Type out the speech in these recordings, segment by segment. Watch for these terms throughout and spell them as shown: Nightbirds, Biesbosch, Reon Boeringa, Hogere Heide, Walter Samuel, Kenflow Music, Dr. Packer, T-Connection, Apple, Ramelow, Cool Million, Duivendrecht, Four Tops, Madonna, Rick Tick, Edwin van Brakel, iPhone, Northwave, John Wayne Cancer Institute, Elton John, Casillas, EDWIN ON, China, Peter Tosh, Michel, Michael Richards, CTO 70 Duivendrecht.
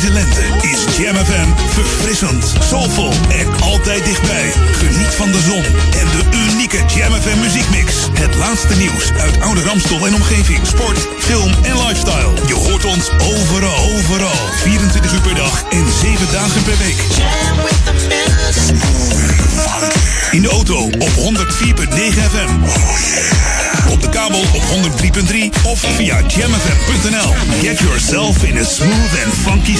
Deze lente is Jamm FM verfrissend, soulvol en altijd dichtbij. Geniet van de zon en de unieke Jamm FM muziekmix. Het laatste nieuws uit Ouder-Amstel en omgeving. Sport, film en lifestyle. Je hoort ons overal. 24 uur per dag en 7 dagen per week. In de auto op 104.9 FM. Op de kabel op 103.3 of via jamfm.nl. Get yourself in a smooth and funky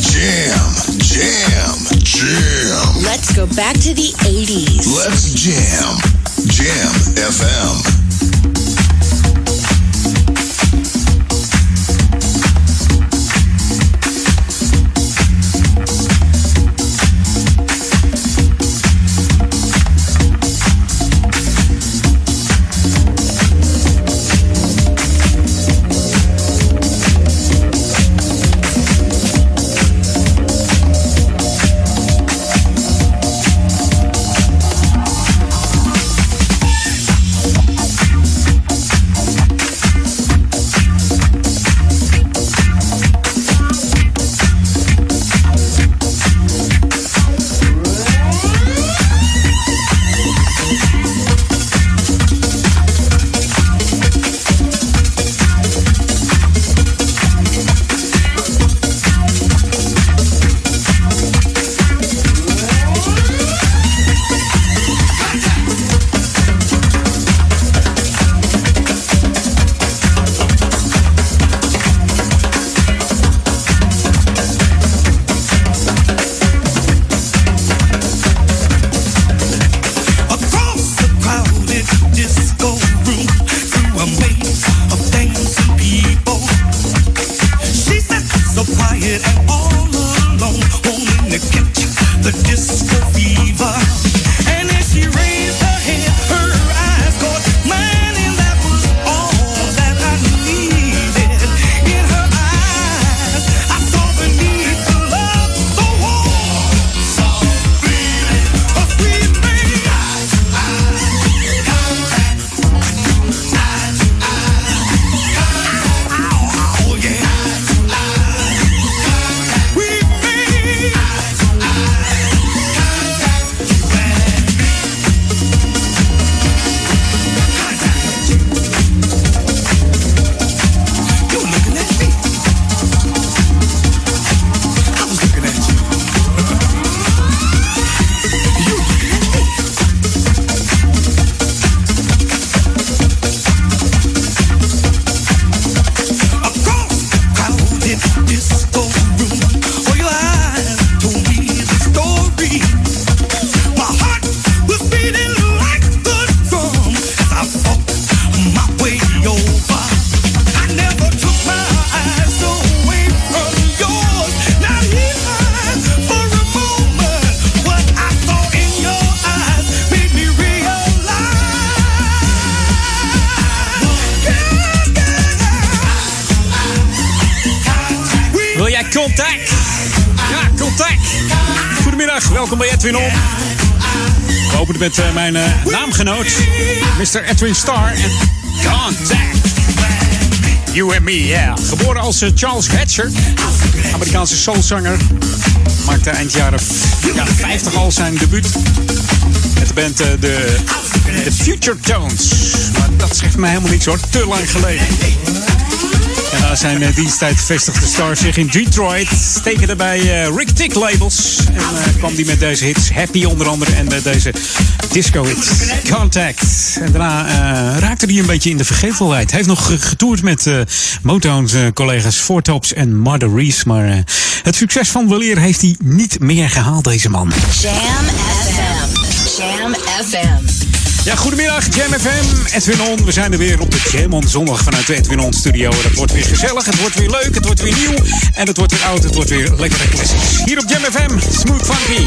Jam. Let's go back to the 80s. Let's jam. Jamm FM. Met mijn naamgenoot, Mr. Edwin Starr. En Contact. You and me, yeah. Geboren als Charles Hatcher, Amerikaanse soulzanger. Maakte eind jaren 50 al zijn debuut. Met de band de Future Tones. Maar dat zegt mij helemaal niks hoor, te lang geleden. En na zijn diensttijd vestigde Starr zich in Detroit. Tekende bij Rick Tick labels. En kwam die met deze hits, Happy onder andere. En met deze disco hits, Contact. En daarna raakte hij een beetje in de vergetelheid. Hij heeft nog getoerd met Motown-collega's Four Tops en Martha Reeves. Maar het succes van weleer heeft hij niet meer gehaald, deze man. Jamm FM. Jamm FM. Ja, goedemiddag, Jamm FM, Edwin On. We zijn er weer op de Jamm On zondag vanuit de Edwin On studio. En het wordt weer gezellig, het wordt weer leuk, het wordt weer nieuw. En het wordt weer oud, het wordt weer lekkere classics. Hier op Jamm FM, Smooth Funky.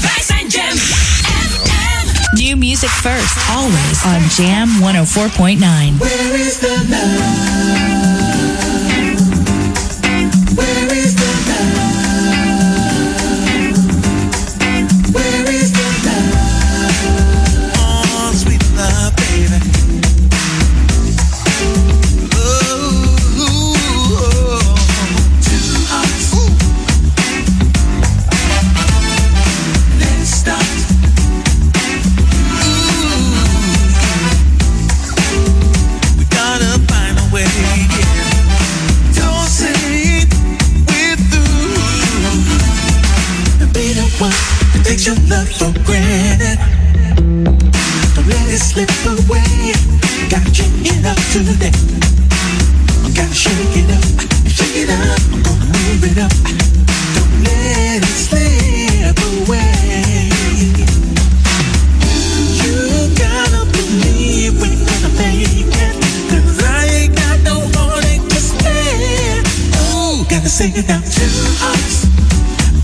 Wij zijn Jamm FM. New music first, always on Jam 104.9. Where is the love? Your love for granted, don't let it slip away. Gotta shake it up today. I gotta shake it up, I'm gonna move it up. Don't let it slip away. You gotta believe we're gonna make it, 'cause I ain't got no warning to spare. Oh, gotta sing it out to us,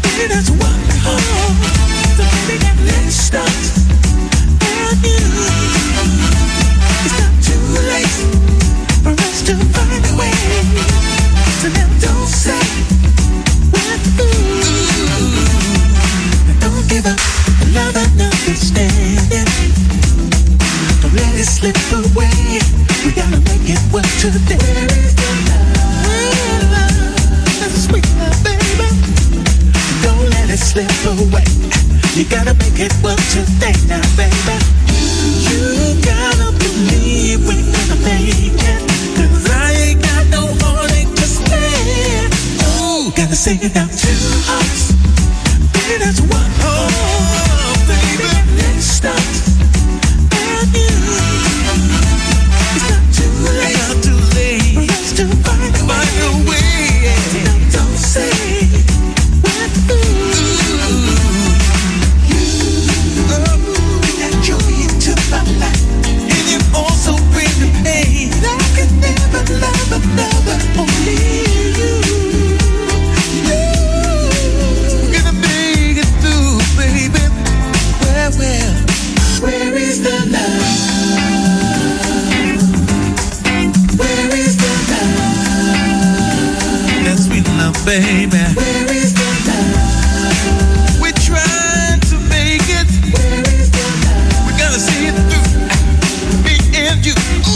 baby, that's what we hold. Let's start brand new. It's not too late for us to find a way. So now don't say we're through. Don't give up the love and understanding. Don't let it slip away. We gotta make it work today. Where is the love? Real love, that's sweet love, baby. Don't let it slip away. You gotta make it work today now, baby. You gotta believe we're gonna make it, 'cause I ain't got no warning to spare. Ooh, gotta sing it out to us, baby, that's what. Oh, baby, let's start brand new. It's not too late, not too late for us to find a way. Now don't say we're through. Love another, only you. You're gonna make it through, baby. Where is the love? Where is the love? That sweet love, baby. Where is the love? We're trying to make it. Where is the love? We're gonna see it through, me and you. Ooh.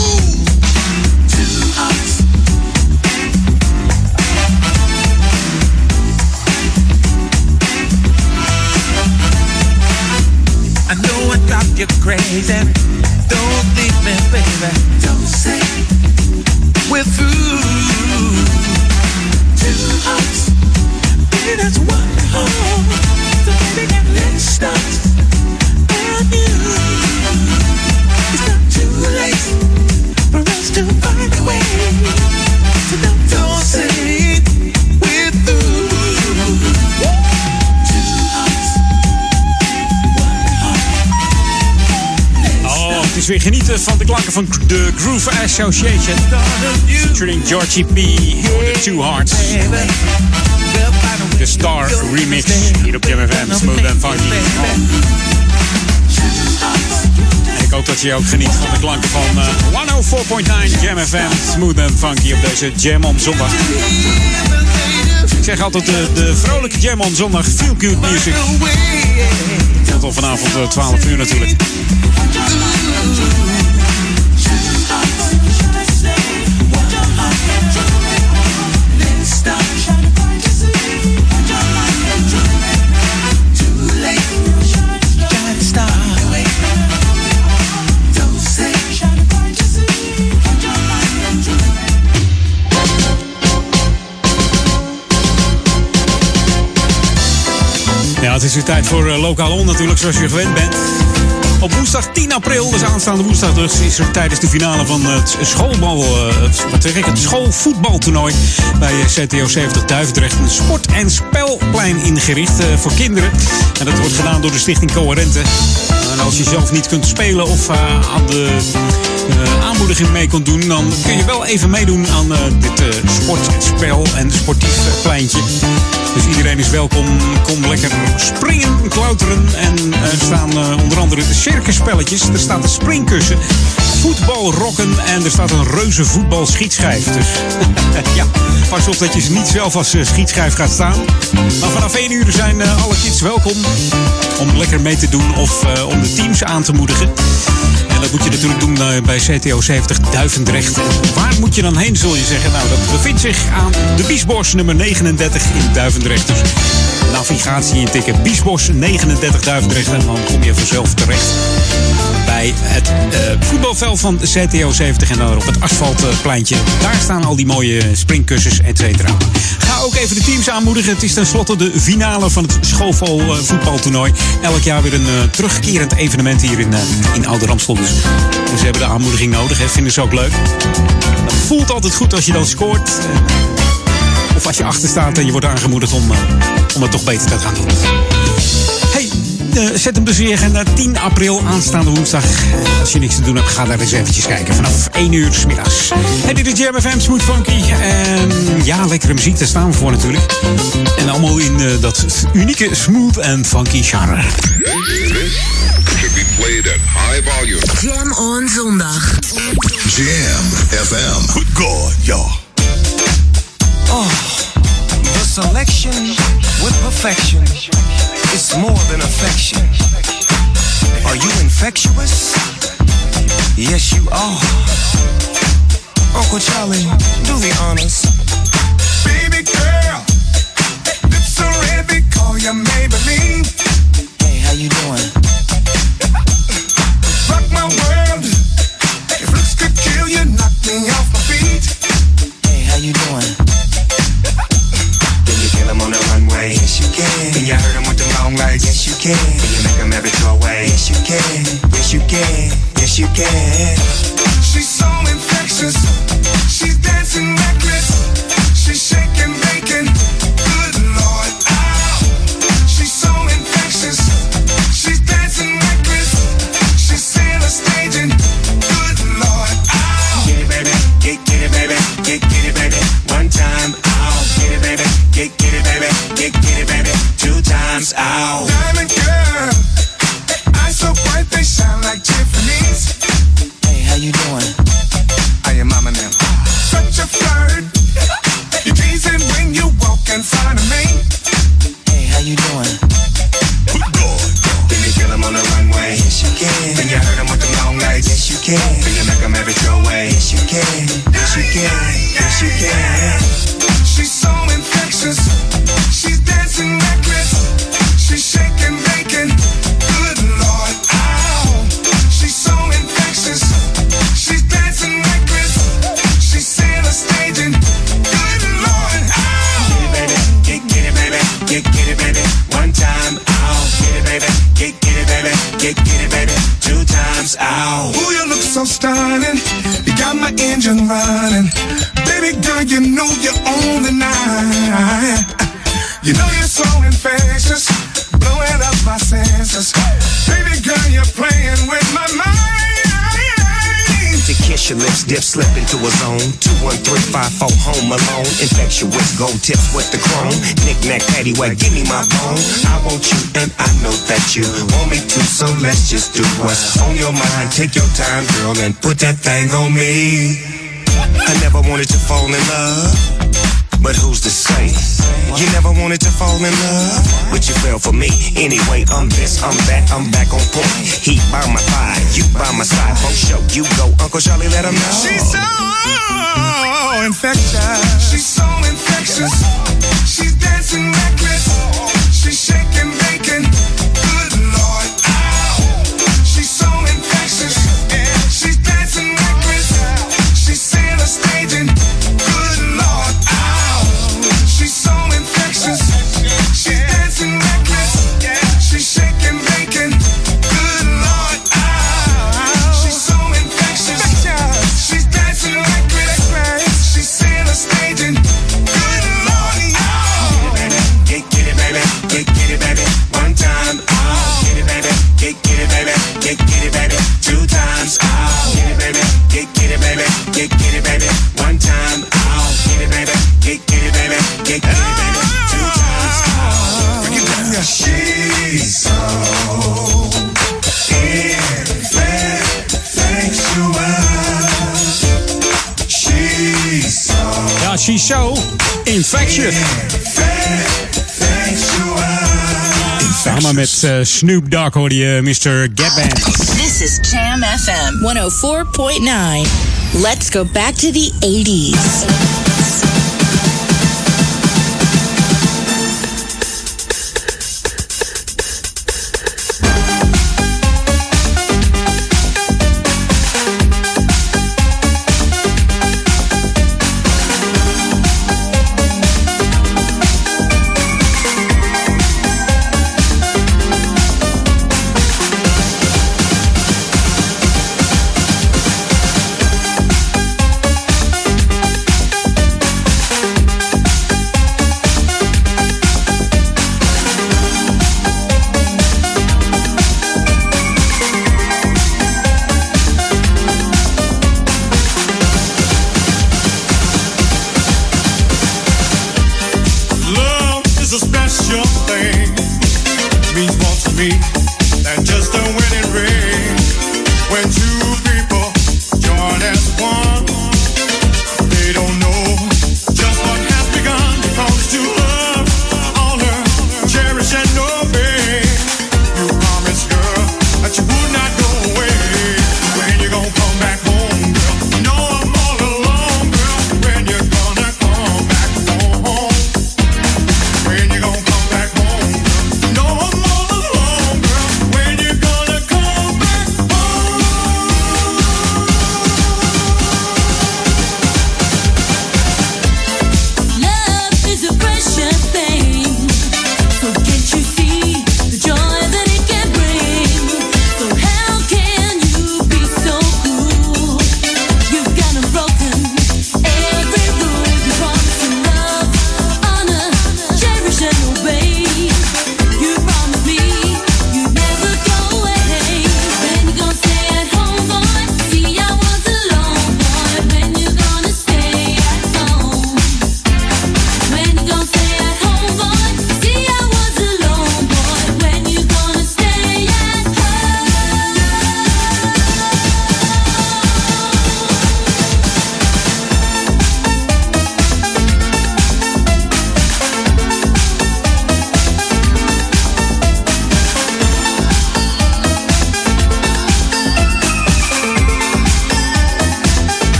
You're crazy. Don't leave me, baby. Don't say we're through. To us, baby, that's what we hold. So baby, let's start brand new. It's not too late for us to find a way. So don't say we're through. To us. Het is weer genieten van de klanken van de Groove Association. Featuring Georgie B. Voor de Two Hearts. De Star Remix. Hier op Jamm FM. Smooth and funky. En ik hoop dat je ook geniet van de klanken van 104.9 Jamm FM. Smooth and funky op deze Jamm On zondag. Ik zeg altijd de vrolijke Jamm On zondag. Feel good music. Tot al vanavond 12 uur natuurlijk. Ja, het is weer tijd voor lokaal on natuurlijk, zoals je gewend bent. Op woensdag 10 april, dus aanstaande woensdag, dus is er tijdens de finale van het schoolvoetbaltoernooi bij CTO 70 Duivendrecht een sport- en spelplein ingericht voor kinderen. En dat wordt gedaan door de Stichting Coherente. En als je zelf niet kunt spelen of aan de aanmoediging mee kunt doen, dan kun je wel even meedoen aan dit sport- en spel- en sportief pleintje. Dus iedereen is welkom. Kom lekker springen, klauteren. En er staan onder andere de circusspelletjes. Er staat een springkussen, voetbalrokken en er staat een reuze voetbalschietschijf. Dus ja, pas op dat je ze niet zelf als schietschijf gaat staan. Maar vanaf 1 uur zijn alle kids welkom om lekker mee te doen of om de teams aan te moedigen. En dat moet je natuurlijk doen bij CTO 70 Duivendrecht. En waar moet je dan heen, zul je zeggen? Nou, dat bevindt zich aan de Biesbosch nummer 39 in Duivendrecht. Dus navigatie intikken Biesbosch 39 Duivendrecht. En dan kom je vanzelf terecht bij het voetbalveld van CTO 70. En dan op het asfaltpleintje. Daar staan al die mooie springkussens, et cetera. Ga ook even de teams aanmoedigen. Het is tenslotte de finale van het schoolvoetbaltoernooi. Elk jaar weer een terugkerend evenement hier in Ouder-Amstel. Dus ze hebben de aanmoediging nodig. Hè. Vinden ze ook leuk. Dat voelt altijd goed als je dan scoort. Of als je achter staat en je wordt aangemoedigd om het toch beter te gaan doen. Hey, zet hem dus weer. En 10 april aanstaande woensdag. Als je niks te doen hebt, ga daar eens eventjes kijken. Vanaf 1 uur 's middags. En dit is Jamm FM, Smooth Funky. En ja, lekkere muziek, daar staan we voor natuurlijk. En allemaal in dat unieke smooth en funky genre. Should be played at high volume. Jam on zondag. Jamm FM. Good God, y'all. Oh, the selection with perfection. It's more than affection. Are you infectious? Yes, you are. Uncle Charlie, do the honors. Baby girl, it's so heavy, call your Maybelline. Hey, how you doing? Rock my world. If looks could kill you, knock me off my feet. Hey, how you doing? Yes, you can. And you heard him with the long legs. Yes, you can. And you make him every your way. Yes, you can. Yes, you can. Yes, you can. She's so infectious. She's dancing reckless. She's shaking, making. Good Lord, ow. She's so infectious. She's dancing reckless. She's still a staging. Good Lord, ow. Get it, baby. Get it, baby. Get it, baby. One time, ow. Get it, baby. Get it, baby. Get it, baby. Two times out. Diamond girl, eyes so bright they shine like Tiffany's. Hey, how you doing? I am mama now. Such a flirt. You're teasing when you walk in front of me. Hey, how you doing? Good God. Then you kill him on the runway. Yes, you can. Then you hurt him with the long legs. Yes, you can. Then you make him every your way. Yes, you can. Yes, you can. Yes, you can. She's so infectious. She's dancing reckless. She's shaking, making. Good Lord, ow. She's so infectious. She's dancing reckless. She's still a staging. Good Lord, ow. Get it, baby. Get it, baby. One time, ow. Get it, baby. Get it, baby. Get it, baby. Two times, ow. Ooh, you look so stunning. You got my engine running. Baby girl, you know you're on the night. You know you're so infectious, blowing up my senses. Baby girl, you're playing with my mind. To kiss your lips, dip, slip into a zone. 2, 1, 3, 5, 4, home alone. Infectious, gold tips with the chrome. Knick-knack, paddywhack, give me my bone. I want you and I know that you want me too, so let's just do what's on your mind. Take your time, girl, and put that thing on me. I never wanted to fall in love, but who's to say? You never wanted to fall in love, but you fell for me. Anyway, I'm this, I'm that, I'm back on point. He by my side, you by my side. Both show, you go, Uncle Charlie, let him know. She's so infectious. She's so infectious. She's dancing reckless. She's shaking, making. Good Lord, ow. She's so infectious. She's dancing reckless. She's still a staging. Good Lord, ow. She's so infectious. She's dancing reckless. She's shaking, making. Good Lord, ow. Hey, baby, two times out. Break it down. She's so infectious. She's so. Ja, she's so infectious. Samen met Snoop Dogg hoorde je Mr. Gabban. This is Jamm FM 104.9. Let's go back to the 80s.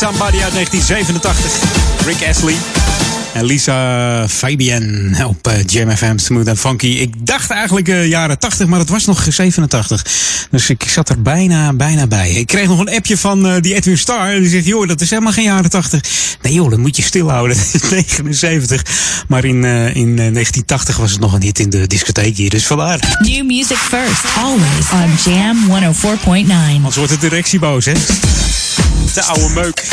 Somebody uit 1987, Rick Astley en Lisa Fabian op Jamm FM Smooth and Funky. Ik dacht eigenlijk jaren 80, maar het was nog 87. Dus ik zat er bijna bij. Ik kreeg nog een appje van die Edwin Starr. Die zegt, joh, dat is helemaal geen jaren 80. Nee joh, dat moet je stilhouden. Dat is 79. Maar in 1980 was het nog een hit in de discotheek hier. Dus vandaar. New music first, always on Jam 104.9. Anders wordt de directie boos, hè? De oude meuk.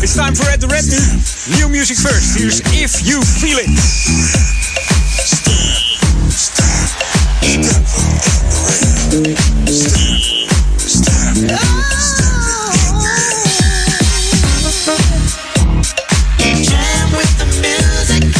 It's time for Ed the Red nu. New music first. Here's If You Feel It. Jam with the music.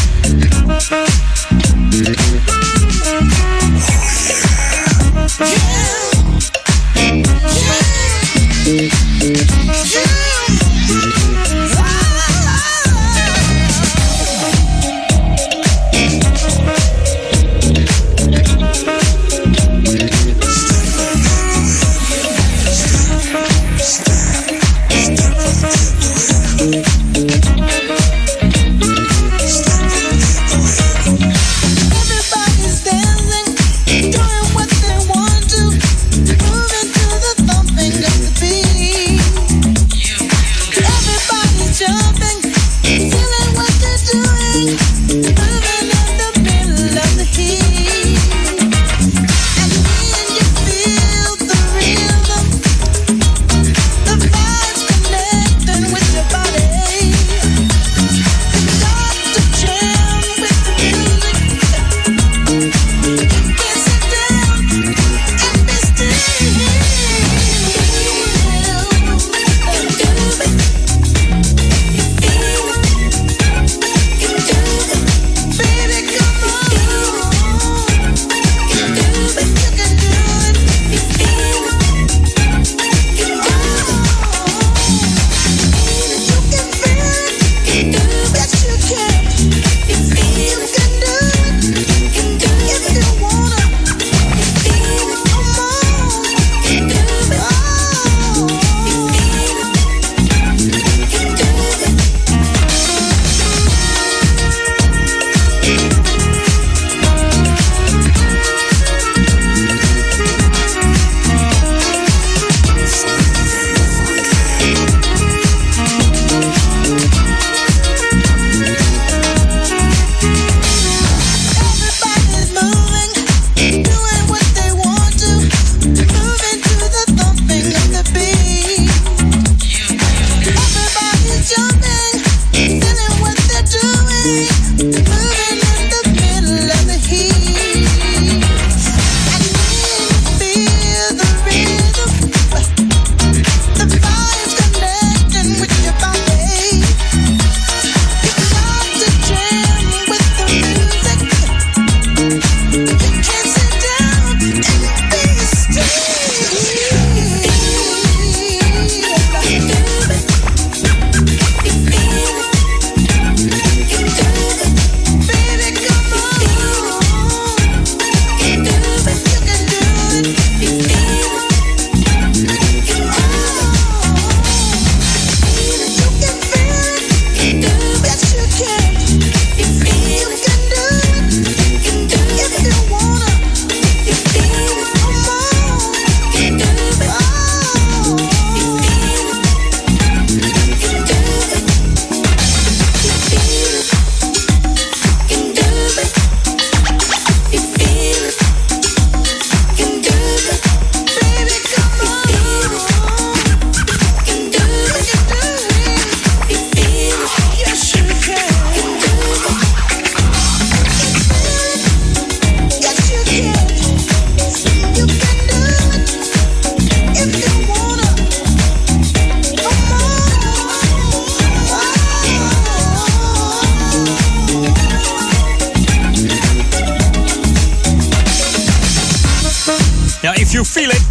You Feel It.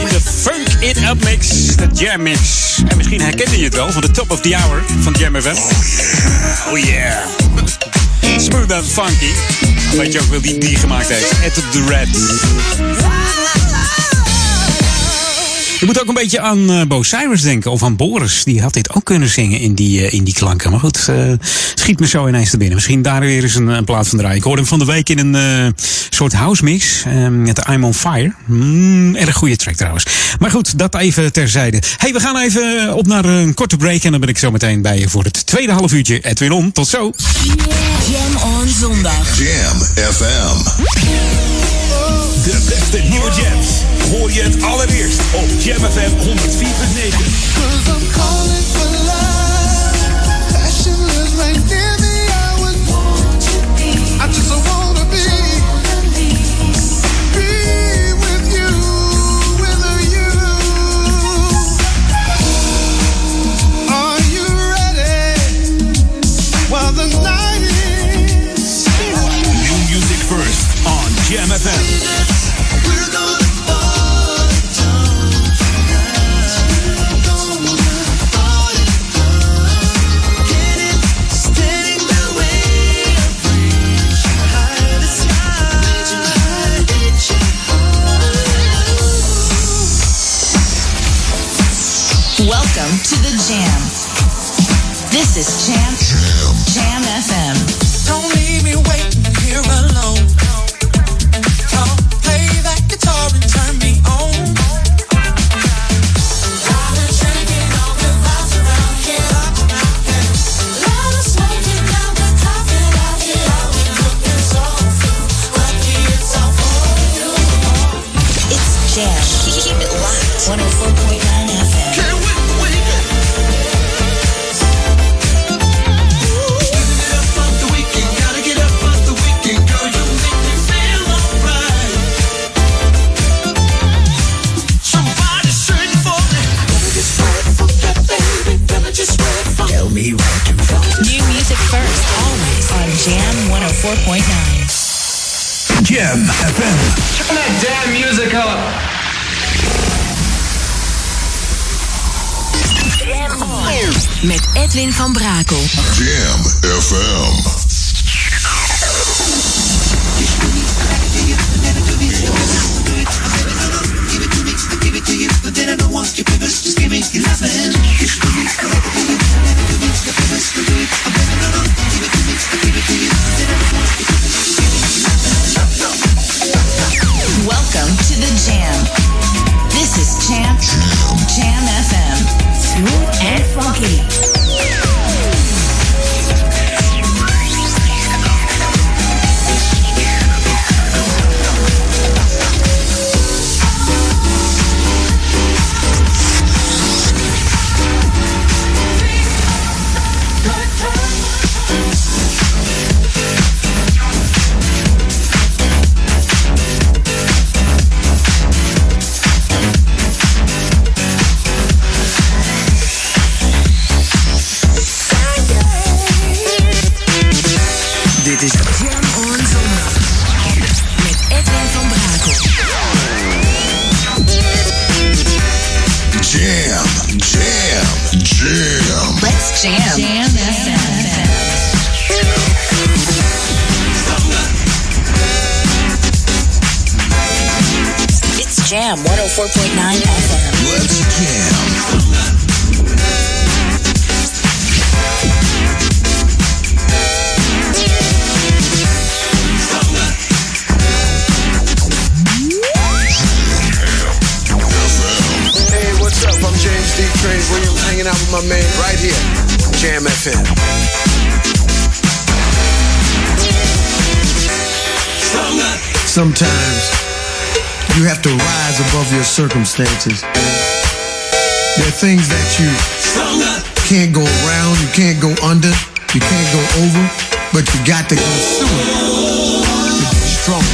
In de Funk It Up Mix, de Jam Mix. En misschien herkende je het wel van de Top of the Hour van Jamm FM. Oh yeah. Smooth and funky. Weet je ook wel wie die gemaakt heeft? Ed the Red. Je moet ook een beetje aan Bo Cyrus denken, of aan Boris. Die had dit ook kunnen zingen in die klanken. Maar goed, schiet me zo ineens te binnen. Misschien daar weer eens een plaat van draaien. Ik hoorde hem van de week in een soort house mix. Met de I'm on Fire. Erg goede track trouwens. Maar goed, dat even terzijde. Hey, we gaan even op naar een korte break. En dan ben ik zo meteen bij je voor het tweede half uurtje. Edwin On, tot zo. Jam on zondag. Jam FM. De beste nieuwe jams. Hoor je het allereerst op Jam FM 104.9. Jam FM. We're gonna party down, get it, standing the way of reaching higher the sky, reaching higher, reaching higher. Welcome to the Jam. This is Jam FM. Don't leave me waiting here alone. Jam FM. Turn that damn music up. Jam on. Met Edwin van Brakel. Jam FM. Welcome to the Jam. This is Jam FM. Smooth and funky. Jam 104.9 FM. Let's jam. Hey, what's up? I'm James D-Train Williams, hanging out with my man right here. Jam FM. Sometimes you have to rise above your circumstances. There are things that you can't go around, you can't go under, you can't go over, but you got to go through it to be strong.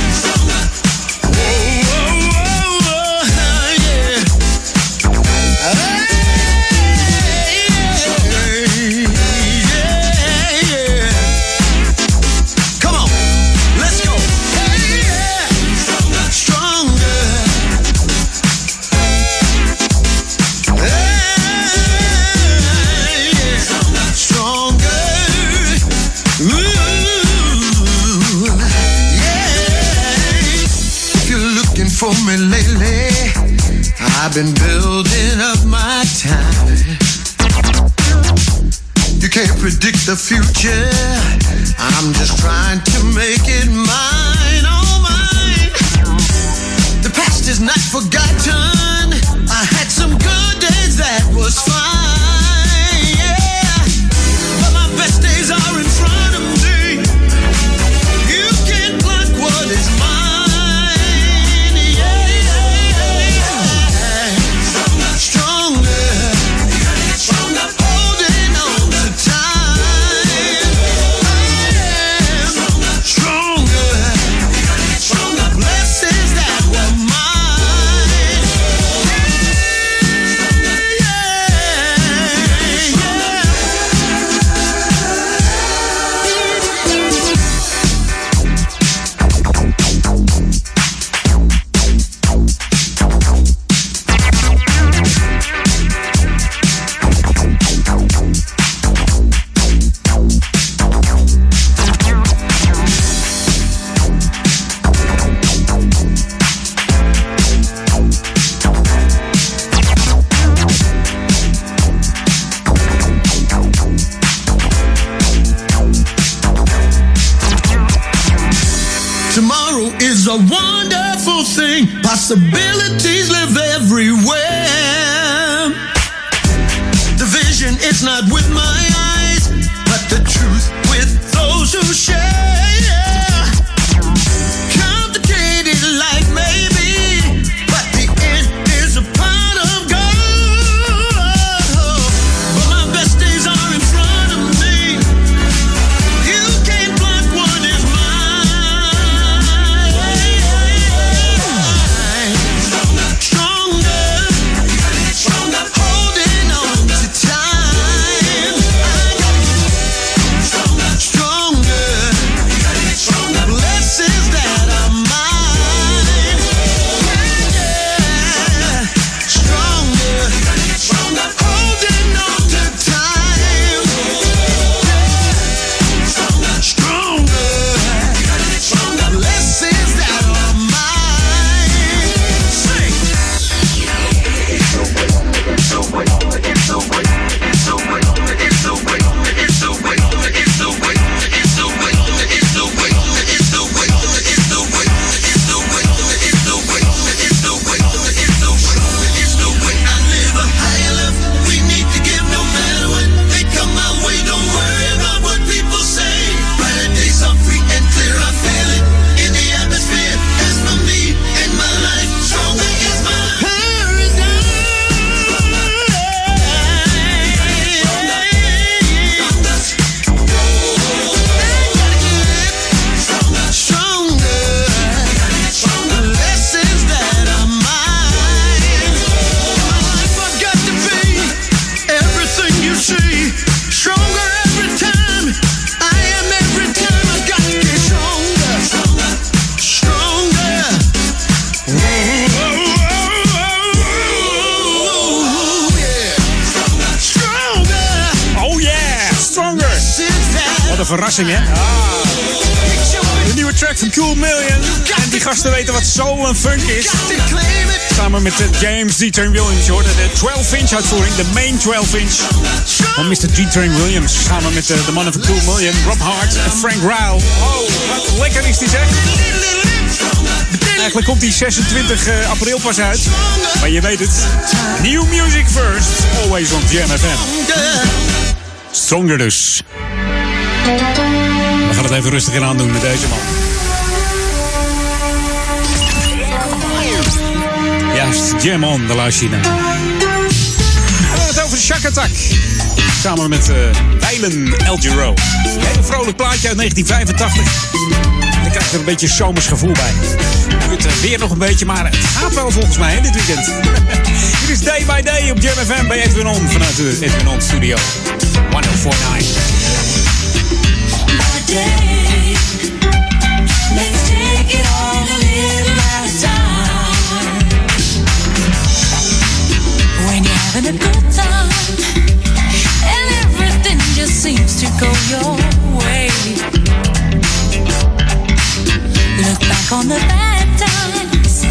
for me lately. I've been building up my time. You can't predict the future. I'm just trying to make it mine, oh mine. The past is not forgotten. I had some good days that was fine, yeah. But my best days are in front of me. You can't block what is mine. It's a wonderful thing. Possibilities live everywhere. The vision is not with my eyes, but the truth with those who share. Complicated life maybe, but the end is a part of gold. But my best days are in front of me. You can't block what is mine. Verrassing, hè? De nieuwe track van Cool Million. En die gasten weten wat soul en funk is. Samen met James D-Train Williams. Je hoorde de 12-inch uitvoering. De main 12-inch. Van Mr. D-Train Williams. Samen met de mannen van Cool Million. Rob Hart en Frank Ryle. Oh, wat lekker is die, zeg. Eigenlijk komt die 26 april pas uit. Maar je weet het. New music first. Always on Jamm FM. Stronger dus. We gaan het even rustig in aandoen met deze man. Juist, Jam On, de La China. We hebben het over Shakatak. Samen met Weilen El Giro. Een heel vrolijk plaatje uit 1985. En dan krijg je er een beetje zomers gevoel bij. Je kunt weer nog een beetje, maar het gaat wel volgens mij, hè, dit weekend. Dit is Day by Day op Jam FM bij Edwin On. Vanuit de Edwin On Studio 1049. Day. Let's take it all a little at a time. When you're having a good time and everything just seems to go your way, look back on the bad times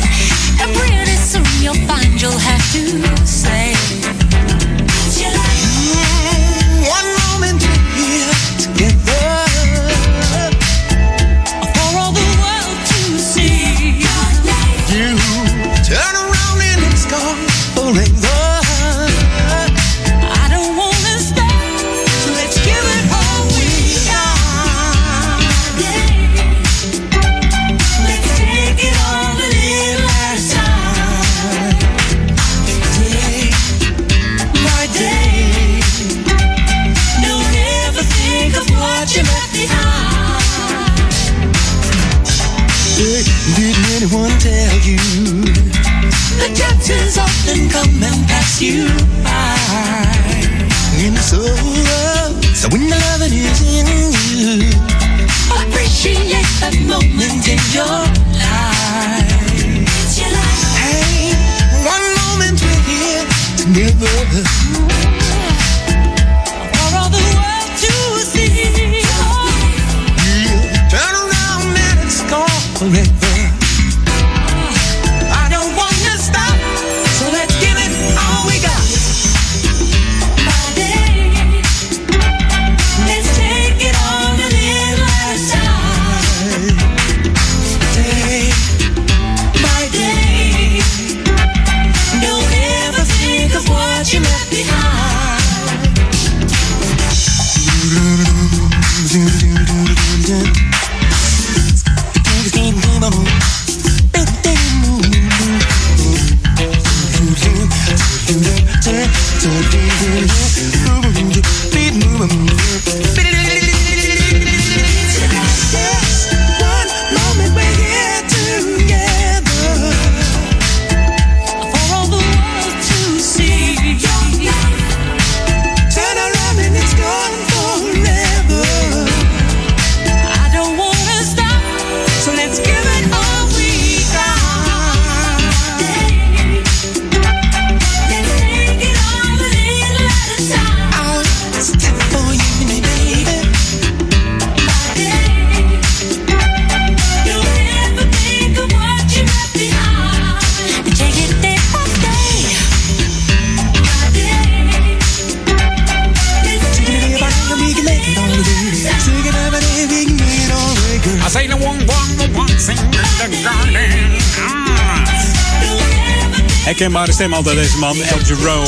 Herkenbare stem altijd deze man, El Giro.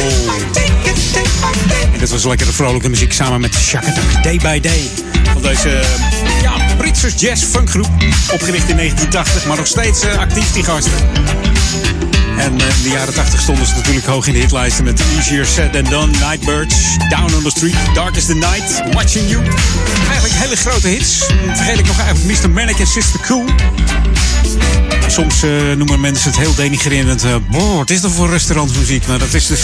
En dat was lekkere vrolijke muziek samen met Shakatak, Day by Day. Van deze Britse jazz-funkgroep, opgericht in 1980, maar nog steeds actief die gasten. En in de jaren 80 stonden ze natuurlijk hoog in de hitlijsten met Easier Said Than Done, Nightbirds, Down on the Street, Dark is the Night, Watching You. Eigenlijk hele grote hits. Vergeet ik nog eigenlijk Mr. Manic en Sister Cool. Soms noemen mensen het heel denigrerend. Het is toch voor restaurantsmuziek? Nou, dat is dus,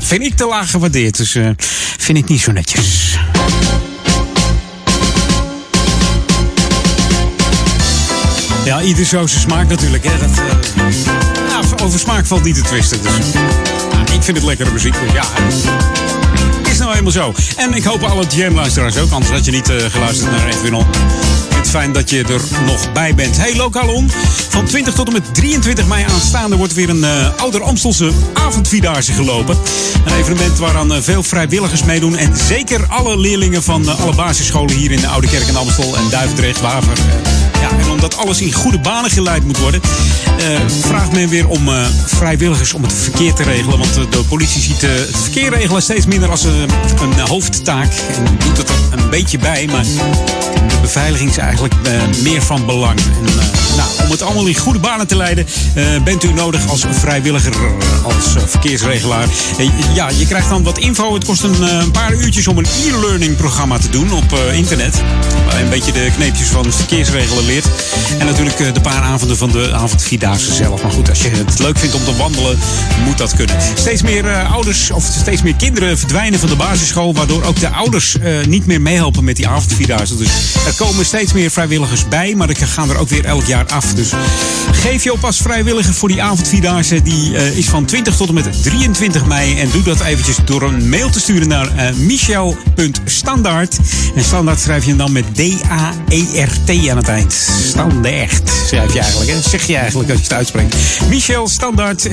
vind ik te laag gewaardeerd. Dus vind ik niet zo netjes. Ja, ieder zo zijn smaak natuurlijk. Hè? Dat, over smaak valt niet te twisten. Dus, ik vind het lekkere muziek. Dus ja, het is nou eenmaal zo. En ik hoop alle Jam-luisteraars ook. Anders had je niet geluisterd naar Edwin On. Fijn dat je er nog bij bent. Hey, Lokalon. Van 20 tot en met 23 mei aanstaande wordt weer een Ouder-Amstelse avondvierdaagse gelopen. Een evenement waaraan veel vrijwilligers meedoen. En zeker alle leerlingen van alle basisscholen hier in de Oude Kerk in Amstel en Duivendrecht, Waver. En omdat alles in goede banen geleid moet worden, vraagt men weer om vrijwilligers om het verkeer te regelen. Want de politie ziet het verkeer regelen steeds minder als een hoofdtaak. En doet het er een beetje bij, maar de beveiliging is eigenlijk meer van belang. En, om het allemaal in goede banen te leiden, bent u nodig als vrijwilliger, als verkeersregelaar. Je krijgt dan wat info. Het kost een paar uurtjes om een e-learning programma te doen op internet. Waar je een beetje de kneepjes van verkeersregelen leert. En natuurlijk de paar avonden van de avondvierdaagse zelf. Maar goed, als je het leuk vindt om te wandelen, moet dat kunnen. Steeds meer ouders of steeds meer kinderen verdwijnen van de basisschool. Waardoor ook de ouders niet meer meehelpen met die avondvierdaagse. Dus er komen steeds meer vrijwilligers bij. Maar er gaan er ook weer elk jaar af. Dus geef je op als vrijwilliger voor die avondvierdaagse. Die is van 20 tot en met 23 mei. En doe dat eventjes door een mail te sturen naar michel.standaard. En standaard schrijf je dan met D-A-E-R-T aan het eind. Standaard schrijf je eigenlijk, hè? Zeg je eigenlijk als je het uitspreekt. Michel Standaard,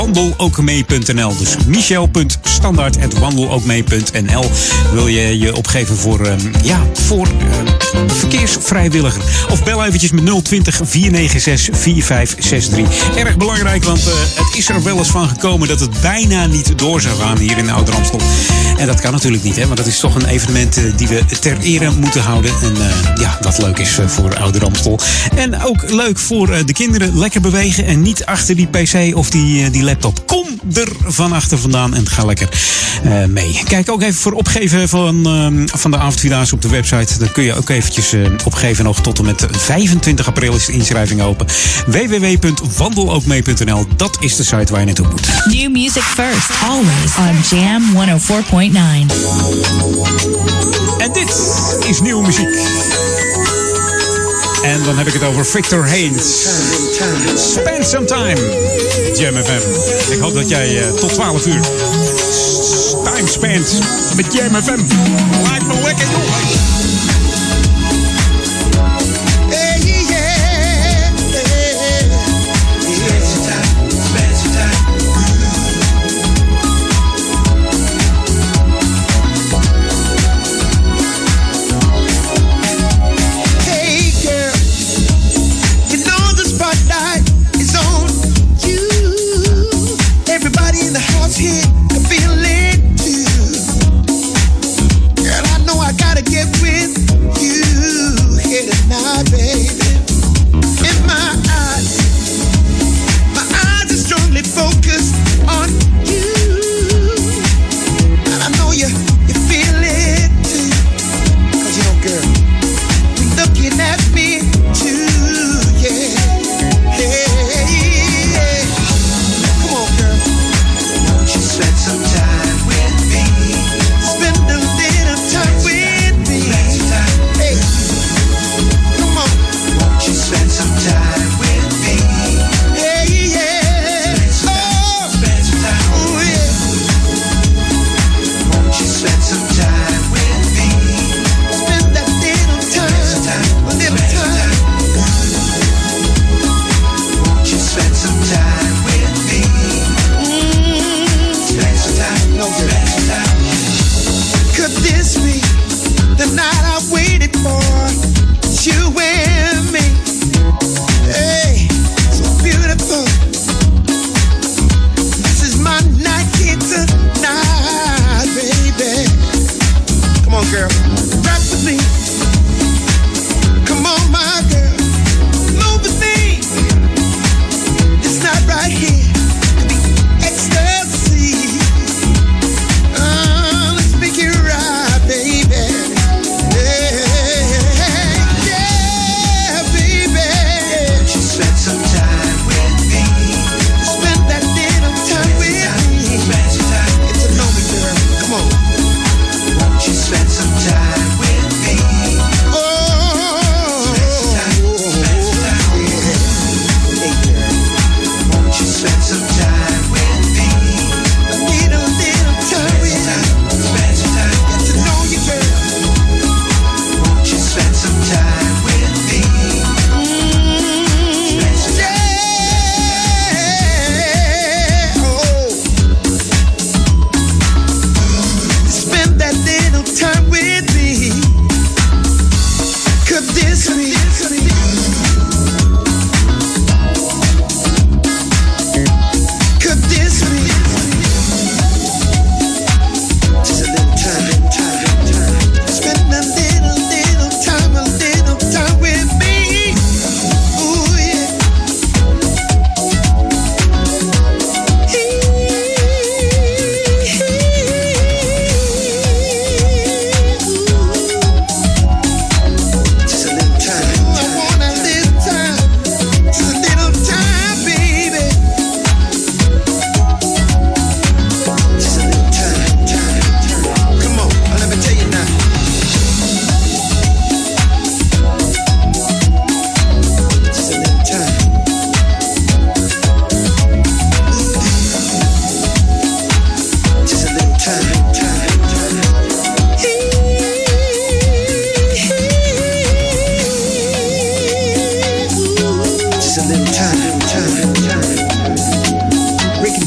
wandelookmee.nl. Dus michel.standaard@wandelookmee.nl. Wil je je opgeven voor verkeersvrijwilliger? Of bel eventjes met 020-496-4563. Erg belangrijk, want het is er wel eens van gekomen dat het bijna niet door zou gaan hier in Ouder-Amstel. En dat kan natuurlijk niet, hè? Want dat is toch een evenement die we ter ere moeten houden. En wat leuk is voor Ouder-Amstel. En ook leuk voor de kinderen. Lekker bewegen en niet achter die pc of die laptop. Kom er van achter vandaan en ga lekker mee. Kijk ook even voor opgeven van de avondvierdaagse op de website. Dan kun je ook eventjes opgeven. Nog tot en met 25 april is de inschrijving open. www.wandelookmee.nl. Dat is de site waar je naartoe moet. New music first, always on Jam 104.9. En dit is nieuwe muziek. En dan heb ik het over Victor Haynes. Spend some time. Jamm FM. Ik hoop dat jij tot 12 uur time spent met Jamm FM. Lijkt me lekker door.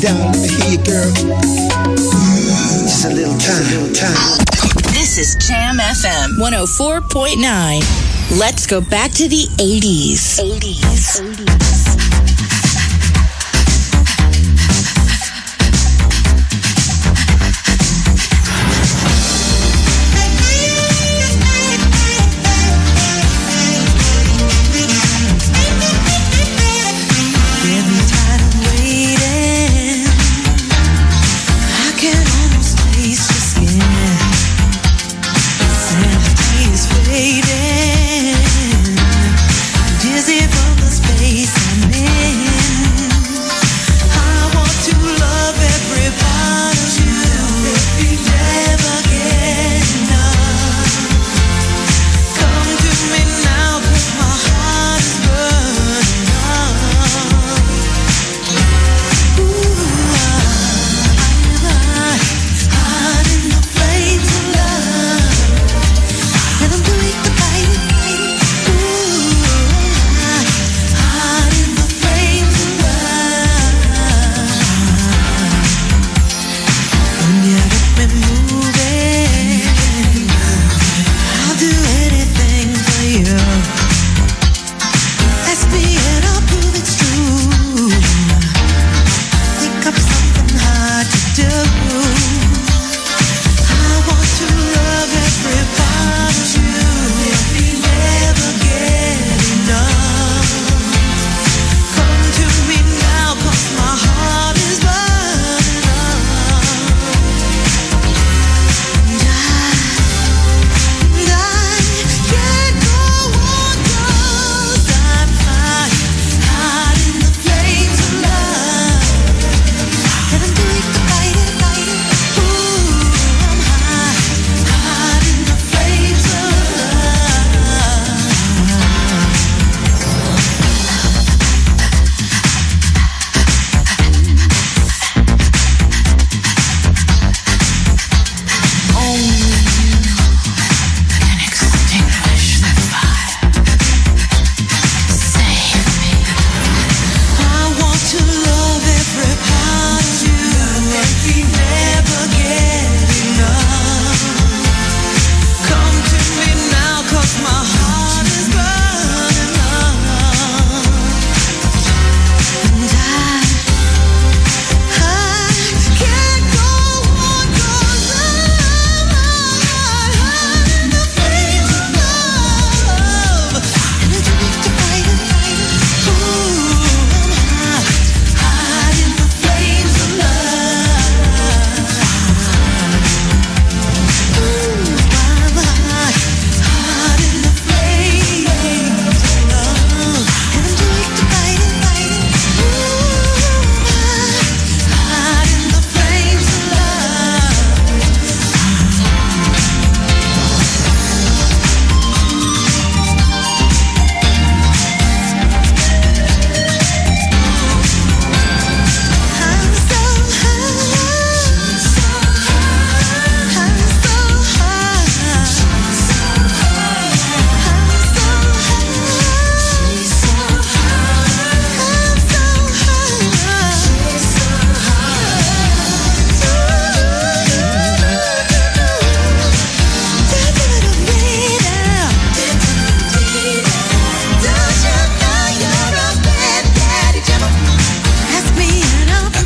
down, let me hear you, girl. Just a little time, This is Jamm FM 104.9. Let's go back to the 80s.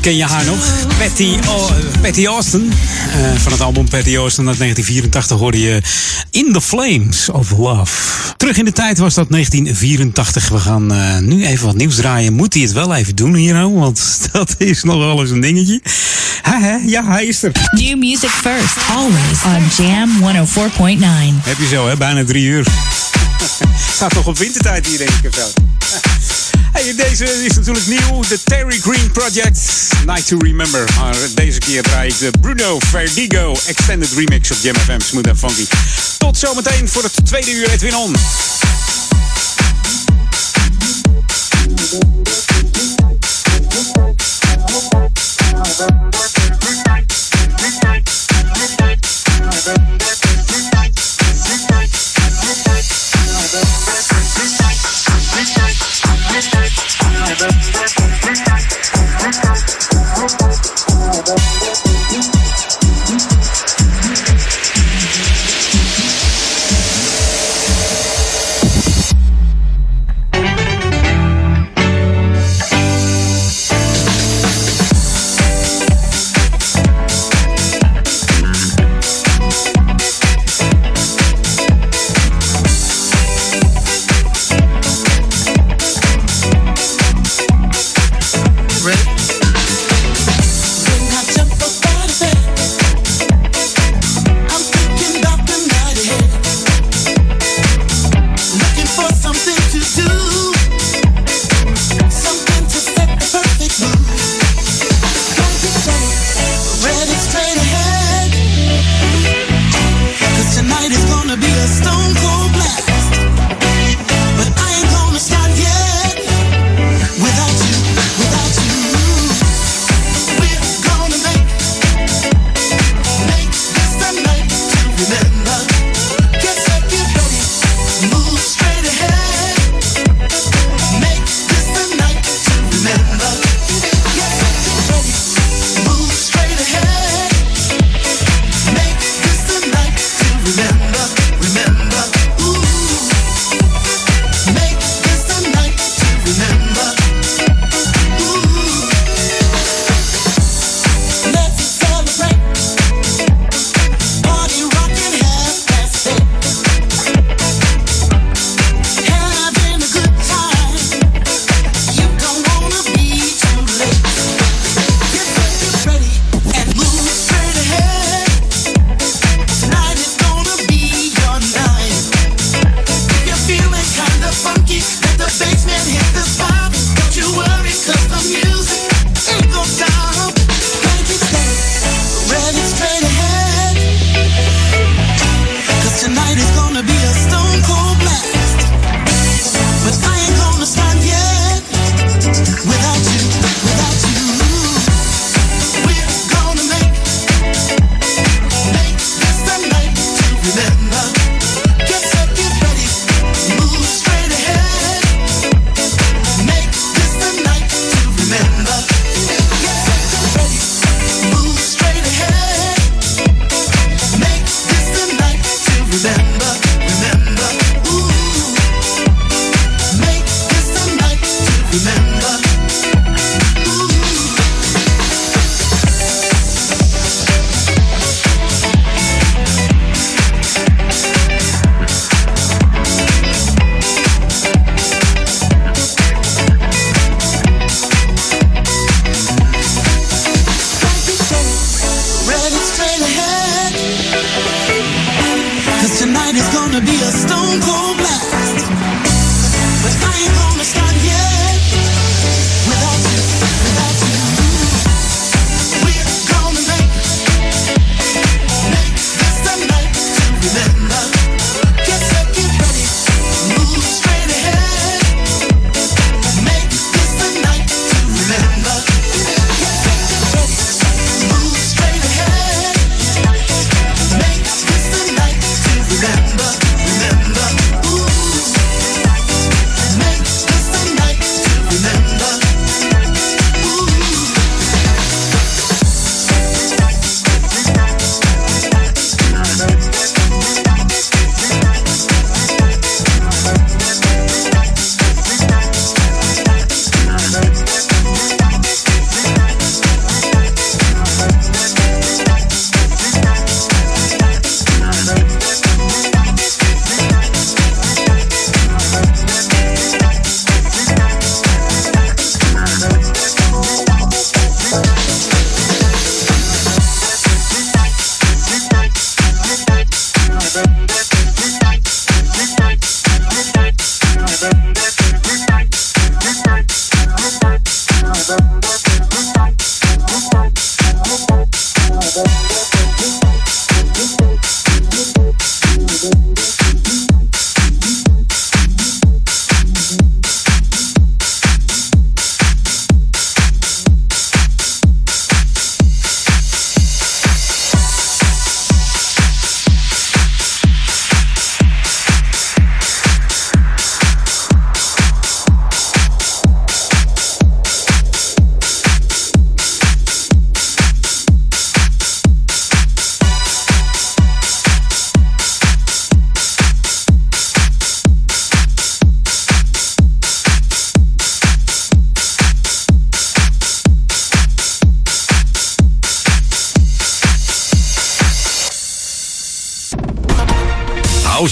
Ken je haar nog? Patty Austin. Van het album Patty Austin uit 1984 hoorde je In the Flames of Love. Terug in de tijd was dat 1984. We gaan nu even wat nieuws draaien. Moet hij het wel even doen hier, want dat is nogal eens een dingetje. Ja, hij is er. New music first, always on Jamm 104.9. Heb je zo, hè? Bijna 3 uur. Staat nog op wintertijd hier, denk ik, of zo. Hey, deze is natuurlijk nieuw, de Terry Green Project, Night to Remember. Maar deze keer draai ik de Bruno Verdigo Extended Remix op Jamm FM Smooth and Funky. Tot zometeen voor het 2e uur Edwin On. This time,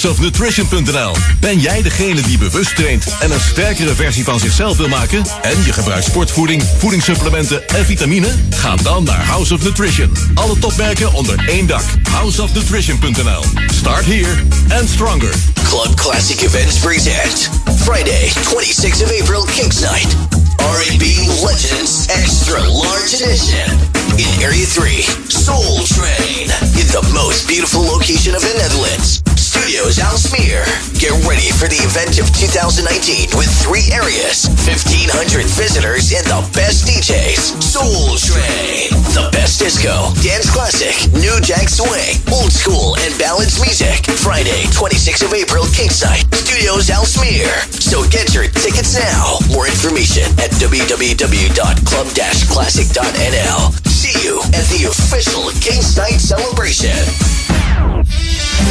Scienceofnutrition.nl. Ben jij degene die bewust traint en een sterkere versie van zichzelf wil maken? En je gebruikt sportvoeding, voedingssupplementen en vitamine? Ga dan naar House of Nutrition. Alle topmerken onder één dak. Houseofnutrition.nl. Start here and stronger. Club Classic Events presents Friday, 26th of April, Kings Night. R&B Legends Extra Large Edition. In Area 3, Soul Train. In the most beautiful location of the Netherlands, Studios Aalsmeer. Get ready for the event of 2019 with 3 areas, 1,500 visitors, and the best DJs. Soul Train. The best disco, dance classic, new jack swing, old school, and balanced music. Friday, 26th of April, Kingside, Studios Aalsmeer. So get your tickets now. More information at www.club-classic.nl. See you at the official Kings Night celebration.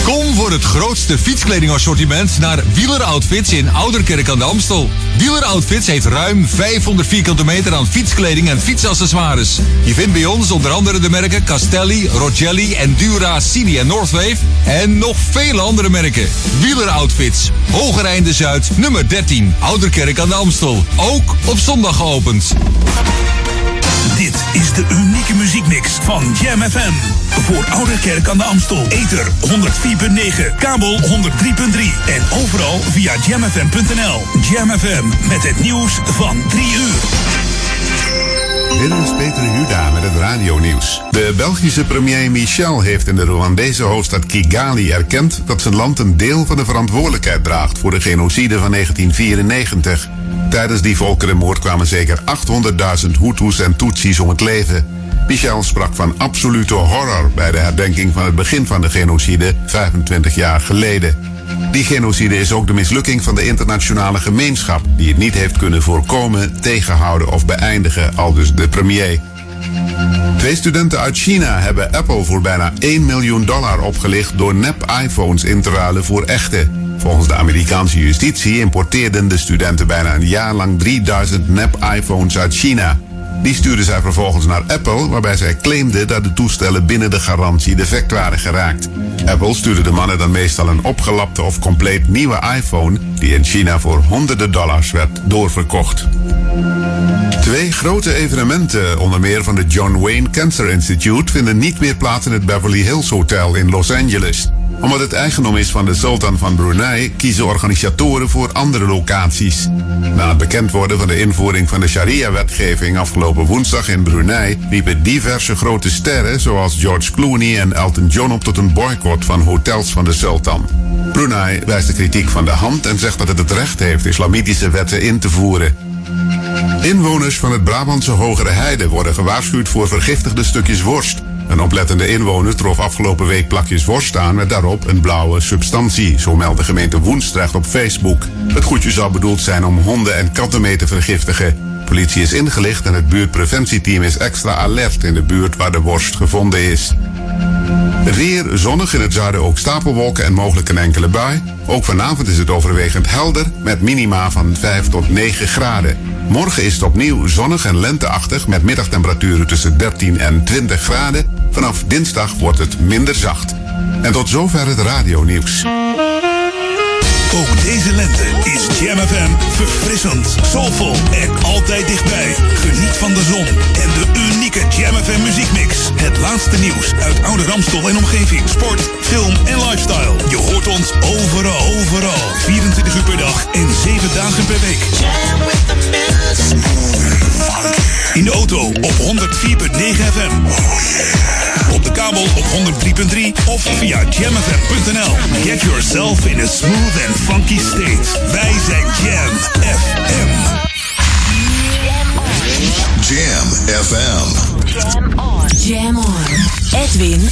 Kom voor het grootste fietskledingassortiment naar Wieler Outfits in Ouderkerk aan de Amstel. Wieler Outfits heeft ruim 500 vierkante meter aan fietskleding en fietsaccessoires. Je vindt bij ons onder andere de merken Castelli, Rogelli, Endura, Cini en Northwave. En nog vele andere merken. Wieler Outfits, Hogereinde Zuid, nummer 13, Ouderkerk aan de Amstel. Ook op zondag geopend. Dit is de unieke muziekmix van Jamm FM. Voor Ouderkerk aan de Amstel. Ether 104.9, kabel 103.3. En overal via jamfm.nl. Jamm FM met het nieuws van 3 uur. Dit is Peter Huda met het radionieuws. De Belgische premier Michel heeft in de Rwandese hoofdstad Kigali erkend dat zijn land een deel van de verantwoordelijkheid draagt voor de genocide van 1994. Tijdens die volkerenmoord kwamen zeker 800.000 Hutus en Tutsi's om het leven. Michel sprak van absolute horror bij de herdenking van het begin van de genocide 25 jaar geleden. Die genocide is ook de mislukking van de internationale gemeenschap, die het niet heeft kunnen voorkomen, tegenhouden of beëindigen, aldus de premier. 2 studenten uit China hebben Apple voor bijna $1 miljoen opgelicht door nep-iPhones in te ruilen voor echte. Volgens de Amerikaanse justitie importeerden de studenten bijna een jaar lang 3000 nep-iPhones uit China. Die stuurden zij vervolgens naar Apple, waarbij zij claimden dat de toestellen binnen de garantie defect waren geraakt. Apple stuurde de mannen dan meestal een opgelapte of compleet nieuwe iPhone, die in China voor honderden dollars werd doorverkocht. 2 grote evenementen, onder meer van de John Wayne Cancer Institute, vinden niet meer plaats in het Beverly Hills Hotel in Los Angeles. Omdat het eigendom is van de sultan van Brunei, kiezen organisatoren voor andere locaties. Na het bekend worden van de invoering van de sharia-wetgeving afgelopen woensdag in Brunei, riepen diverse grote sterren zoals George Clooney en Elton John op tot een boycott van hotels van de sultan. Brunei wijst de kritiek van de hand en zegt dat het recht heeft islamitische wetten in te voeren. Inwoners van het Brabantse Hogere Heide worden gewaarschuwd voor vergiftigde stukjes worst. Een oplettende inwoner trof afgelopen week plakjes worst aan met daarop een blauwe substantie, zo meldt de gemeente Woensdrecht op Facebook. Het goedje zou bedoeld zijn om honden en katten mee te vergiftigen. De politie is ingelicht en het buurtpreventieteam is extra alert in de buurt waar de worst gevonden is. Weer zonnig, in het zuiden ook stapelwolken en mogelijk een enkele bui. Ook vanavond is het overwegend helder met minima van 5 tot 9 graden. Morgen is het opnieuw zonnig en lenteachtig met middagtemperaturen tussen 13 en 20 graden. Vanaf dinsdag wordt het minder zacht. En tot zover het radionieuws. Ook deze lente is Jamm FM verfrissend, soulvol en altijd dichtbij. Geniet van de zon en de unieke Jamm FM muziekmix. Het laatste nieuws uit Ouder-Amstel en omgeving. Sport, film en lifestyle. Je hoort ons overal. 24 uur per dag en 7 dagen per week. In de auto op 104.9 FM. Op de kabel op 103.3 of via jamfm.nl. Get yourself in a smooth and funky state. Wij zijn Jamm FM. Jamm FM. Jamm on. Jamm on. Edwin on.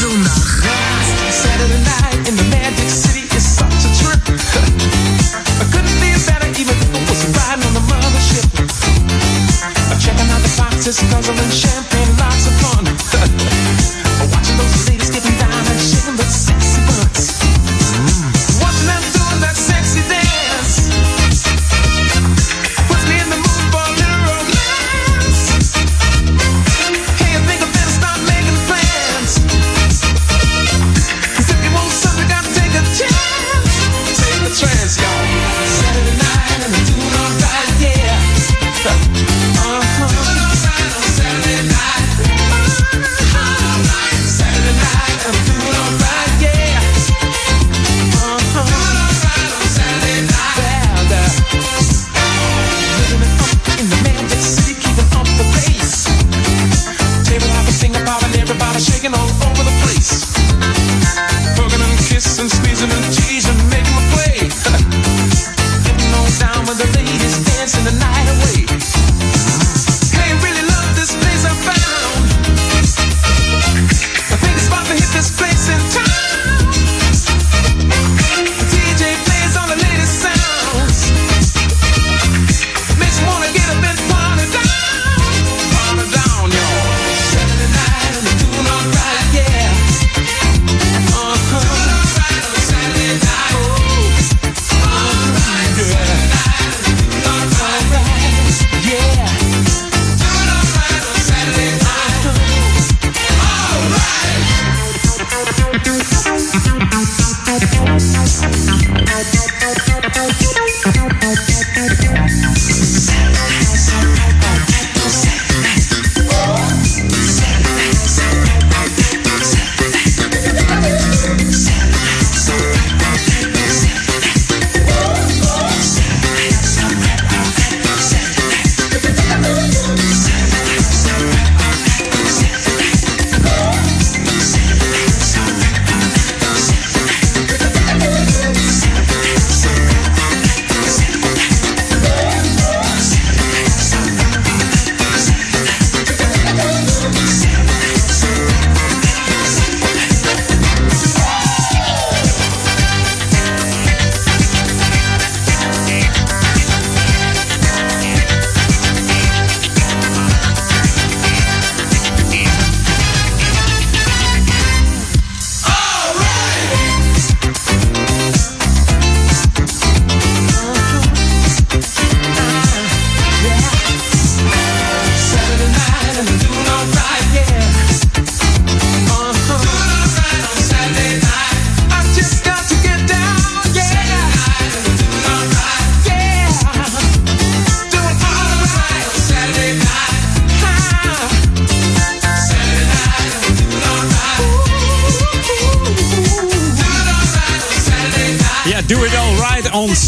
Zondag. Saturday night in the magic city is such a trip.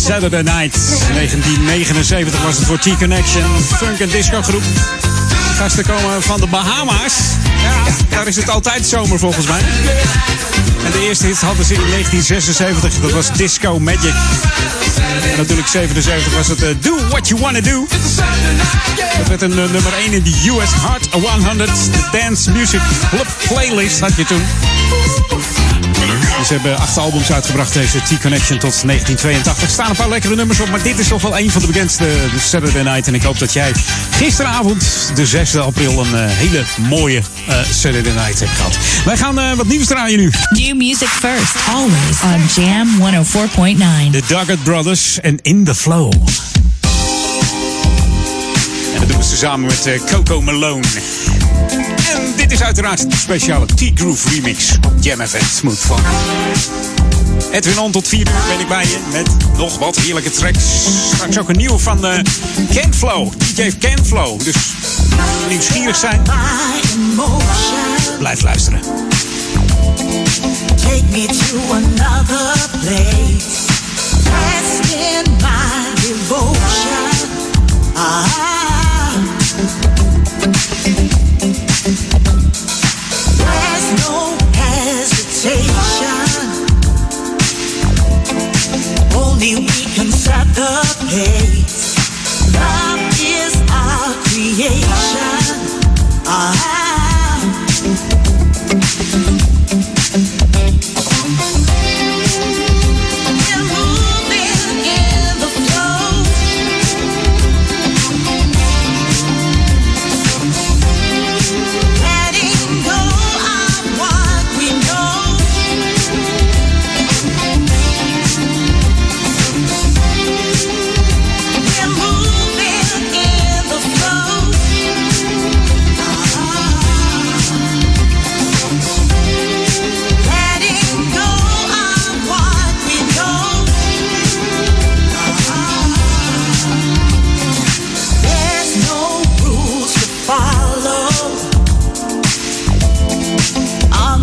Saturday Night, 1979 was het voor T-Connection, funk en disco groep. Gasten komen van de Bahama's. Ja, daar is het altijd zomer volgens mij. En de eerste hit hadden ze in 1976, dat was Disco Magic. En natuurlijk 77 was het Do What You Wanna Do. Dat werd een nummer 1 in de US Hot 100 Dance Music Club Playlist had je toen. Ze hebben 8 albums uitgebracht, deze T-Connection, tot 1982. Er staan een paar lekkere nummers op, maar dit is toch wel een van de bekendste, de Saturday Night. En ik hoop dat jij gisteravond, de 6e april, een hele mooie Saturday Night hebt gehad. Wij gaan wat nieuws draaien nu. New music first, always on Jam 104.9. The Duggett Brothers en In The Flow. En dat doen we samen met Coco Malone. En dit is uiteraard de speciale T-Groove remix op Jamm FM Smooth Fun. Edwin On tot 4 uur ben ik bij je met nog wat heerlijke tracks. Straks ook een nieuwe van Kenflow, DJ Kenflow. Dus nieuwsgierig zijn. Blijf luisteren. Take me to another place. Rest in my devotion. There's no hesitation. Only we can set the pace. Love is our creation. We're moving in the flow.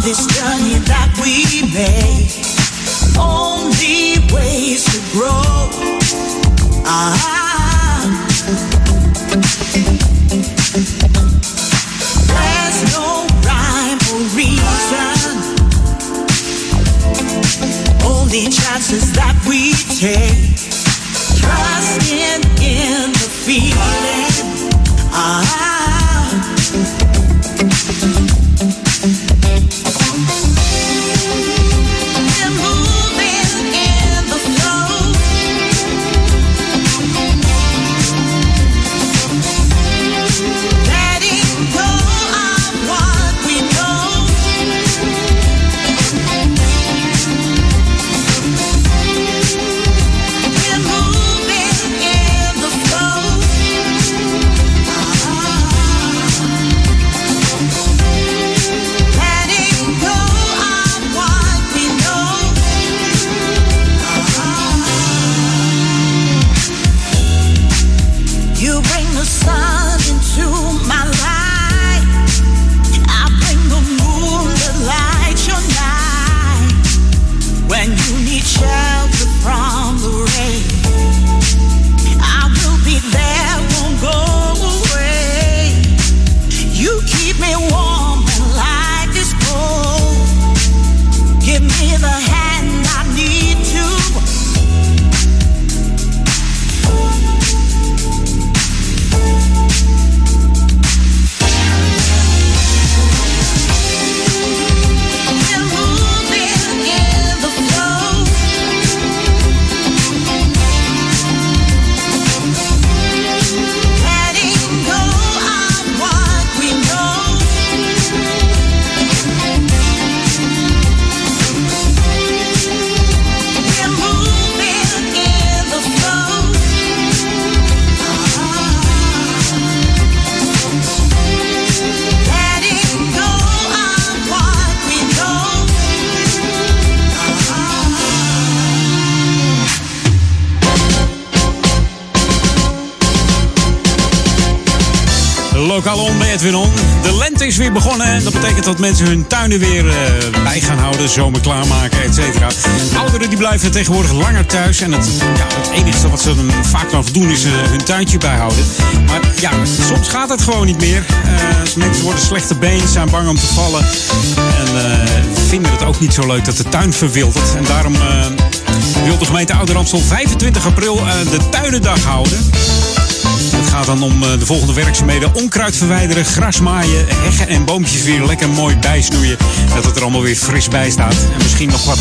this journey that we made only ways to grow. There's no rhyme or reason, only chances that we take, trusting in the feeling. De lente is weer begonnen en dat betekent dat mensen hun tuinen weer bij gaan houden, zomer klaarmaken, et cetera. Ouderen die blijven tegenwoordig langer thuis en het enige wat ze dan vaak nog doen is hun tuintje bijhouden. Maar ja, soms gaat het gewoon niet meer. Mensen worden slechte been, zijn bang om te vallen en vinden het ook niet zo leuk dat de tuin verwildert. En daarom wil de gemeente Ouder-Amstel 25 april de tuinendag houden. Het gaat dan om de volgende werkzaamheden: onkruid verwijderen, gras maaien, heggen en boompjes weer lekker mooi bijsnoeien. Dat het er allemaal weer fris bij staat. En misschien nog wat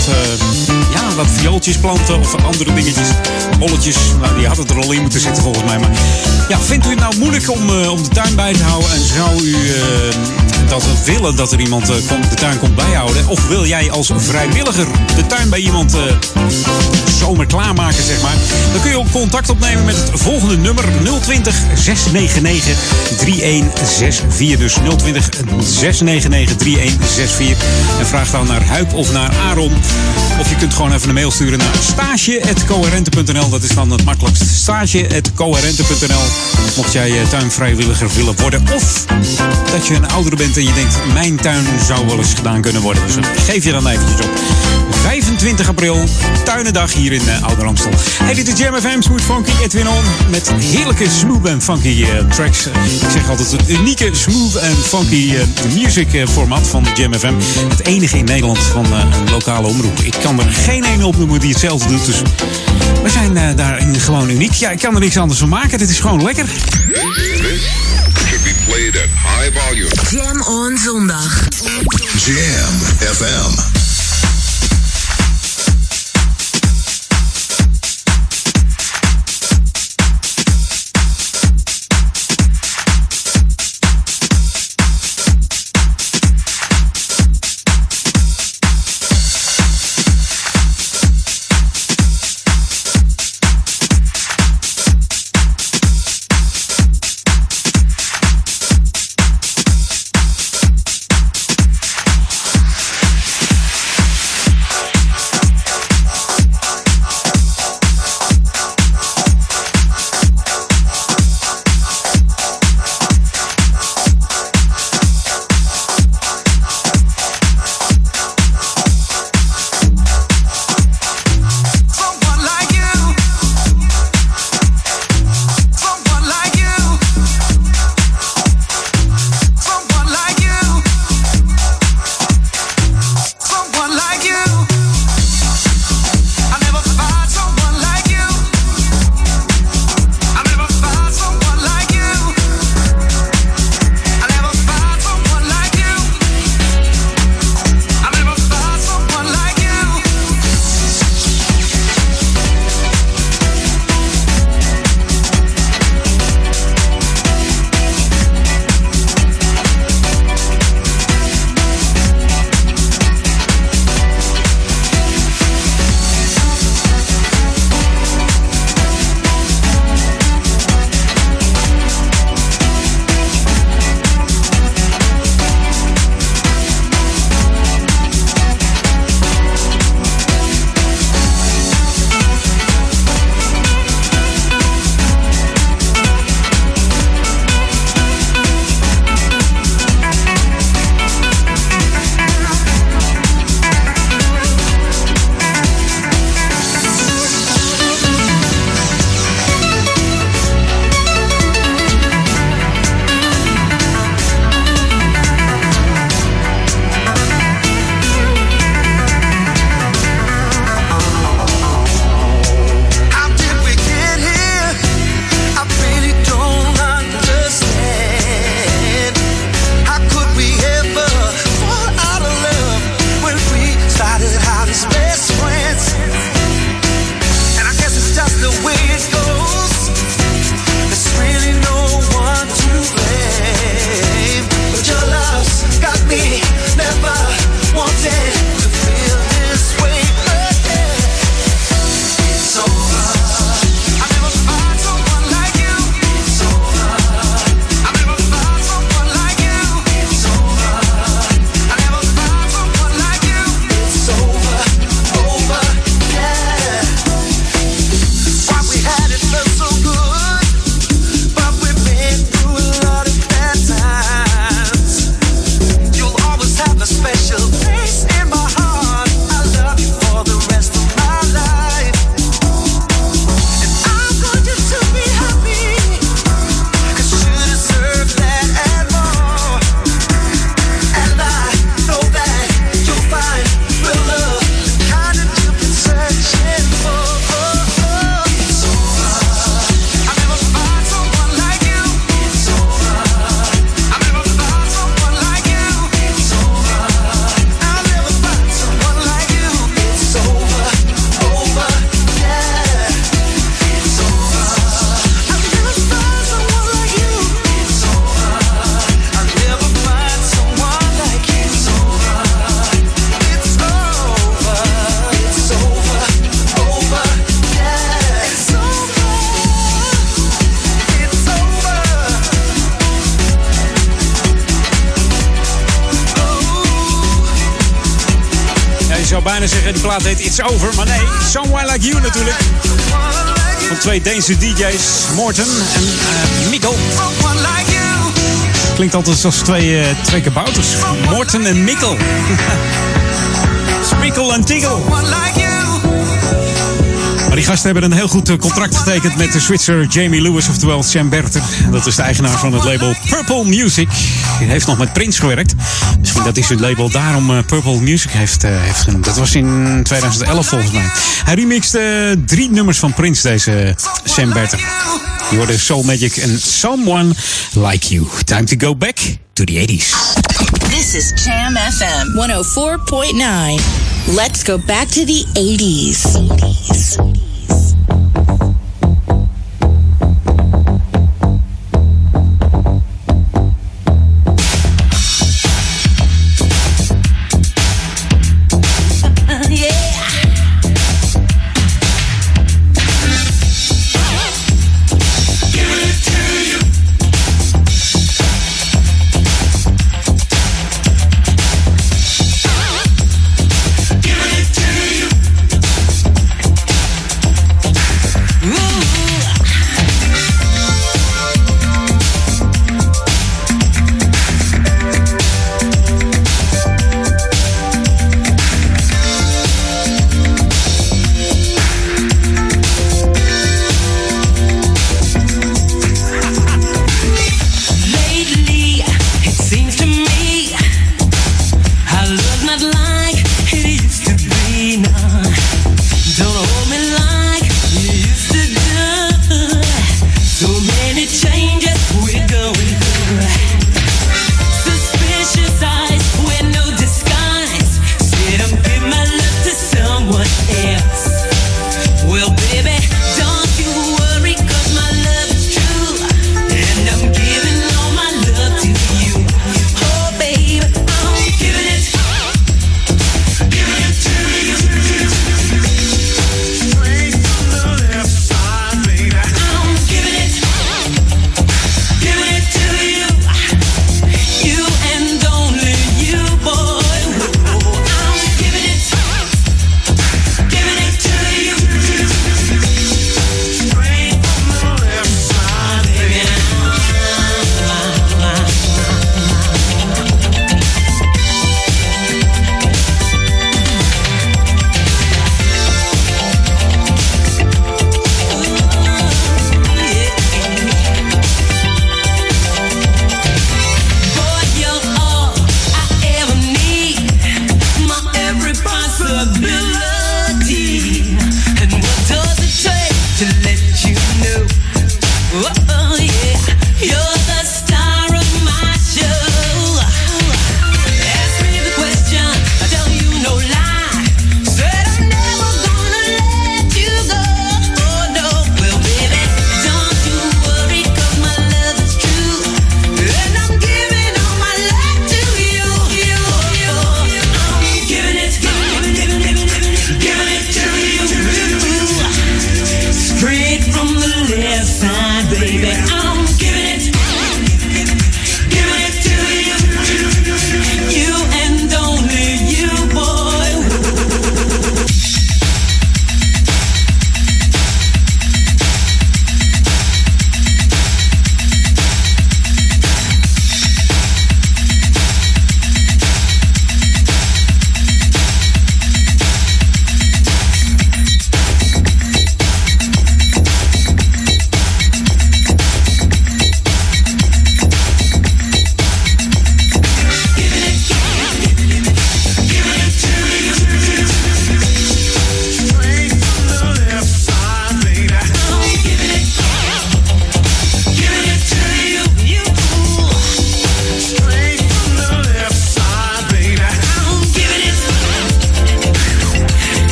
viooltjes planten of andere dingetjes. Bolletjes, nou, die had het er al in moeten zitten volgens mij. Maar ja, vindt u het nou moeilijk om de tuin bij te houden? En zou u dat willen dat er iemand de tuin komt bijhouden? Of wil jij als vrijwilliger de tuin bij iemand zomer klaarmaken, zeg maar? Dan kun je ook contact opnemen met het volgende nummer: 020 699 3164. Dus 020 699 3164. En vraag dan naar Huip of naar Aaron. Of je kunt gewoon even een mail sturen naar stage@coherente.nl. Dat is dan het makkelijkst. Stage@coherente.nl. Mocht jij tuinvrijwilliger willen worden. Of dat je een oudere bent en je denkt: mijn tuin zou wel eens gedaan kunnen worden. Dus geef je dan eventjes op. 25 april, tuinendag hier in Ouder-Amstel. Hey, dit is Jamm FM, Smooth Funky, Edwin On. Met heerlijke smooth en funky tracks. Ik zeg altijd een unieke smooth en funky music format van Jamm FM. Het enige in Nederland van een lokale omroep. Ik kan er geen ene opnoemen die hetzelfde doet. Dus we zijn daarin gewoon uniek. Ja, ik kan er niks anders van maken. Dit is gewoon lekker. This should be played at high volume. Jamm on zondag. Jamm FM. bijna zeggen, die plaat heet It's Over. Maar nee, Somewhere Like You natuurlijk. Van twee Deense DJ's, Morten en Mikkel. Klinkt altijd als twee kabouters. Morten en Mikkel. Mikkel en Tikkel. Maar die gasten hebben een heel goed contract getekend met de Zwitser Jamie Lewis, oftewel Sam Berter. Dat is de eigenaar van het label Purple Music. Hij heeft nog met Prince gewerkt. Misschien dat hij zijn label daarom Purple Music heeft genoemd. Dat was in 2011 volgens mij. Hij remixte 3 nummers van Prince, deze Sam Berter. Je hoorde Soul Magic en Someone Like You. Time to go back to the 80s. This is Jamm FM 104.9. Let's go back to the 80s.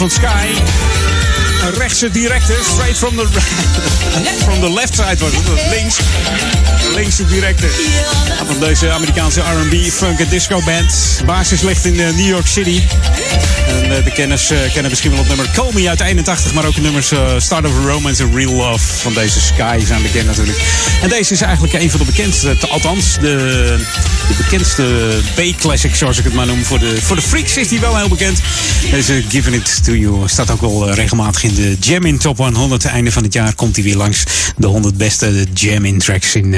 Van Sky. Een rechtse directe, straight from the left side was het, links. Linkse directe. Van deze Amerikaanse R&B, funk en disco band. Basis ligt in New York City. En de kenners kennen misschien wel het nummer Call Me uit 81, maar ook de nummers Start of a Romance en Real Love van deze Sky zijn bekend natuurlijk. En deze is eigenlijk een van de bekendste, althans de bekendste B-classic, zoals ik het maar noem. Voor de freaks is die wel heel bekend. Deze Giving It To You staat ook wel regelmatig in de Jam in Top 100. Einde van het jaar komt hij weer langs de 100 beste Jam in Tracks in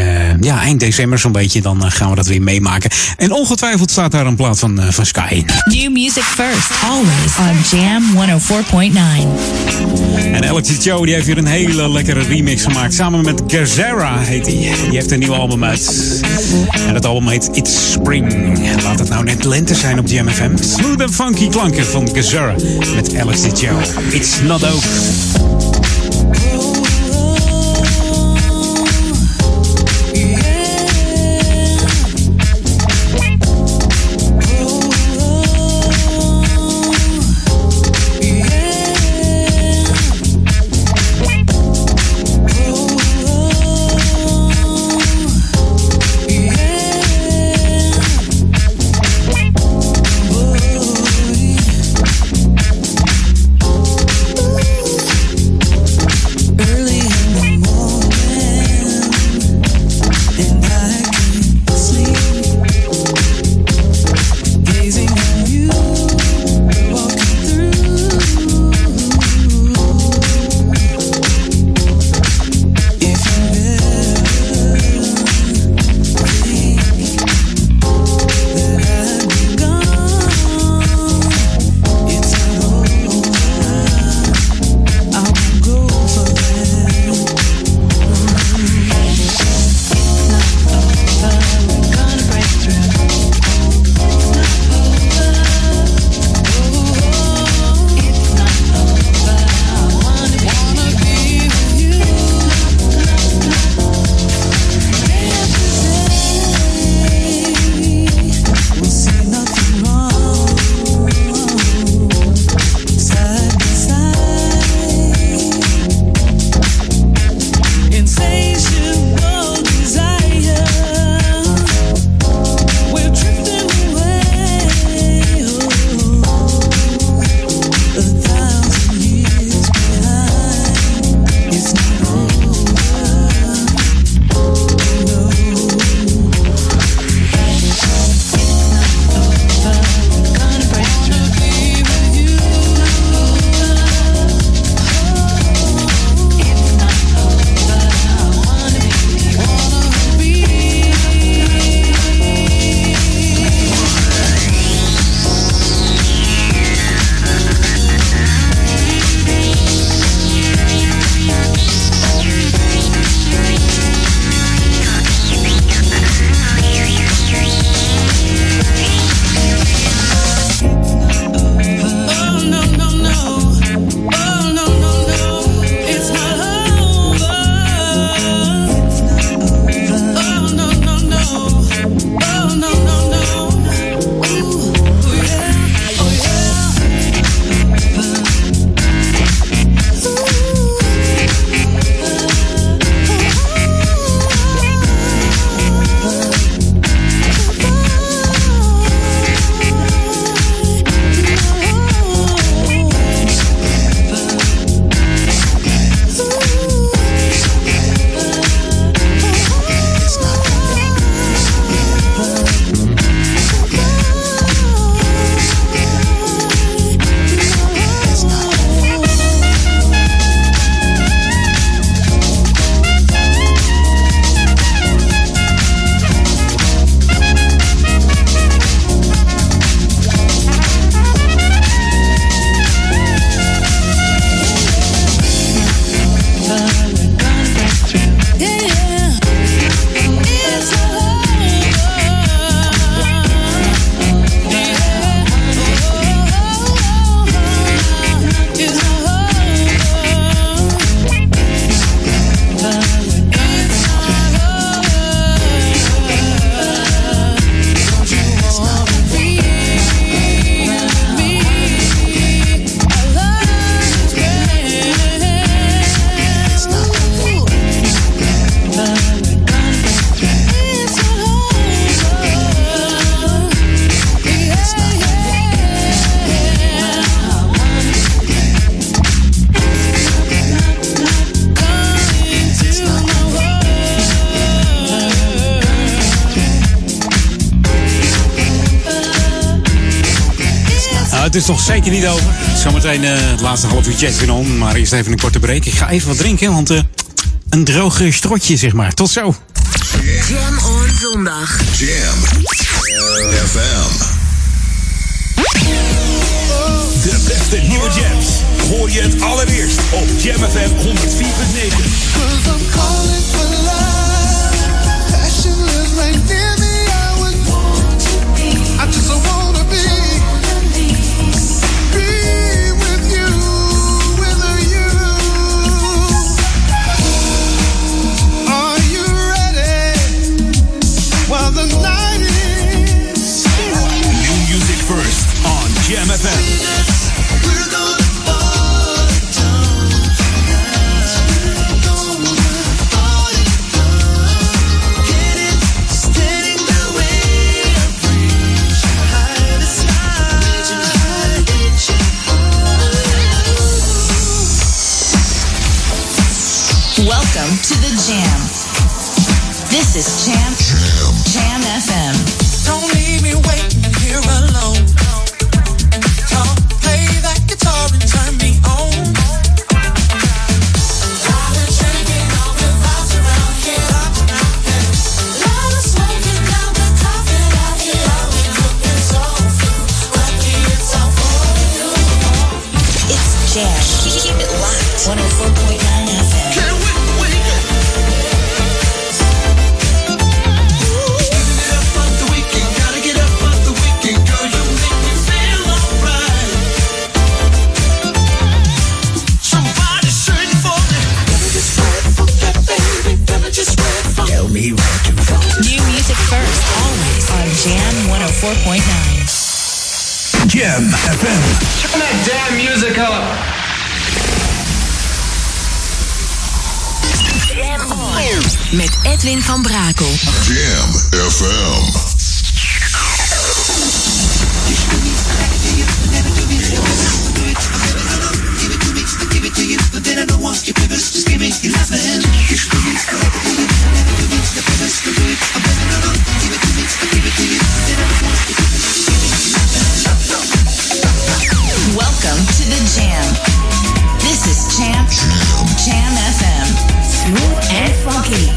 eind december zo'n beetje. Dan gaan we dat weer meemaken. En ongetwijfeld staat daar een plaat van Sky in. New music first, always on Jam 104.9. En Alex Joe die heeft hier een hele lekkere remix gemaakt. Samen met Gezerra heet hij. Die heeft een nieuw album uit. En dat album heet It's Spring. Laat het nou net lente zijn op Jamm FM. Smooth en funky klanken van Gezerra met Alex Joe. It's not over. het is toch zeker niet over. Zometeen het laatste half uurtje even om. Maar eerst even een korte break. Ik ga even wat drinken, want een droge strotje, zeg maar. Tot zo. Jam on zondag. Jam FM. De beste nieuwe jams. Hoor je het allereerst op Jam FM 104.9. Jam FM. Welcome to the Jam. This is Jam FM. Don't leave me waiting here alone. Jam FM. Turn that damn music up. Jam on. Met Edwin van Brakel. Jam FM. Welcome to the Jam. This is Jam FM. Smooth and funky.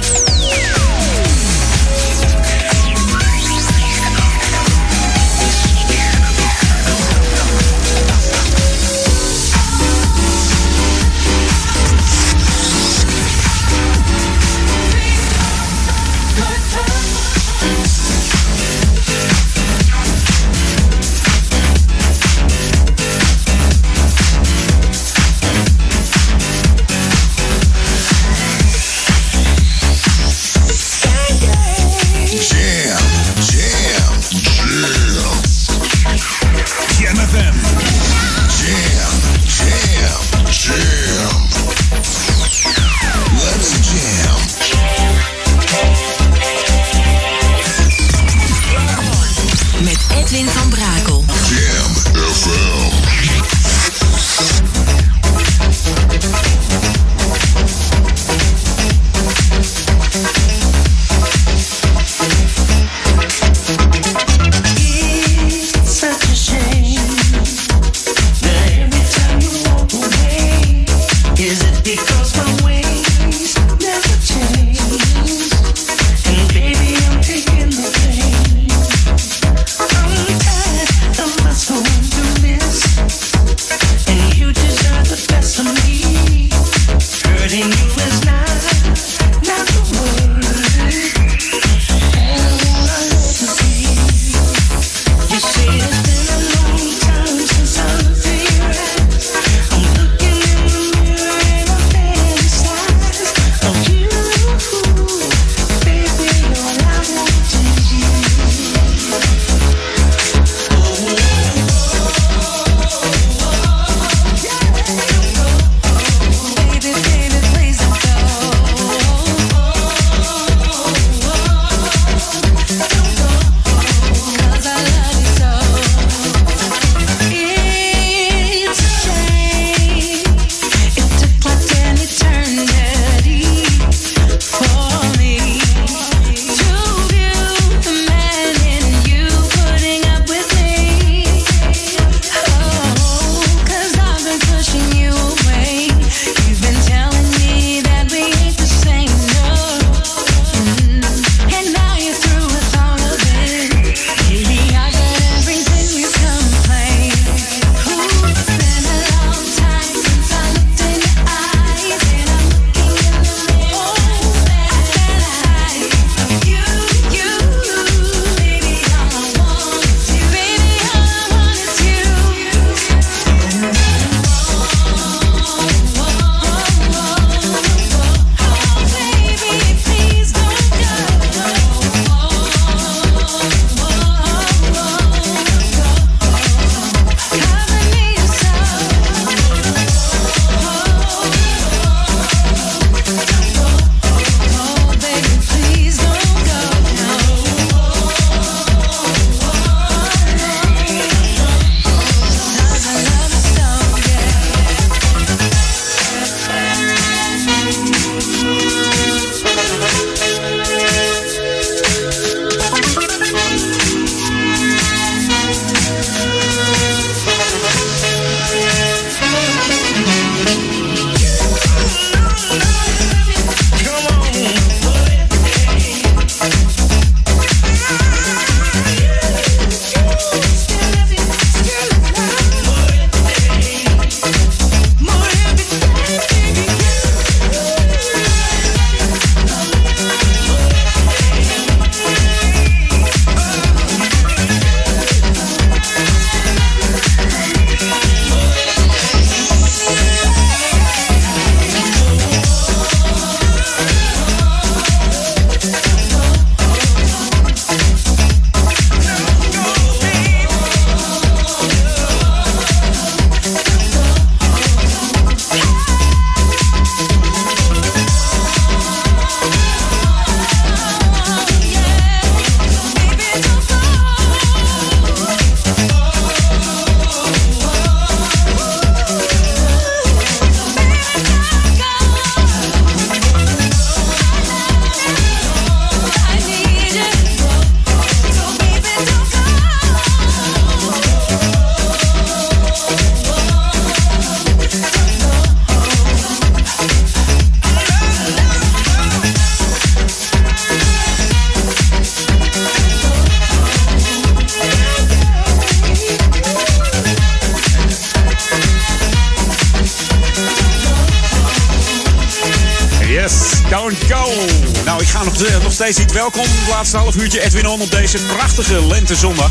Nou, nog steeds niet welkom. Het laatste half uurtje Edwin On op deze prachtige lentezondag.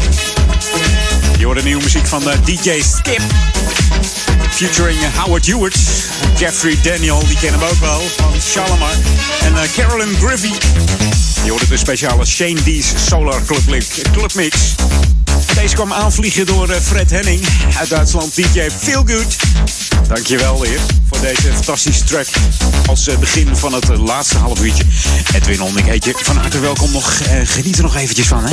Je hoort de nieuwe muziek van DJ Skip. Featuring Howard Hewitt. Jeffrey Daniel, die kennen we ook wel. Van Shalimar. En Carolyn Griffey. Je hoort de speciale Shane D's Solar Club Mix. Deze kwam aanvliegen door Fred Henning. Uit Duitsland, DJ Feelgood. Dankjewel weer voor deze fantastische track. Als begin van het laatste half uurtje. Edwin On, ik heet je van harte welkom nog. Geniet er nog eventjes van, hè.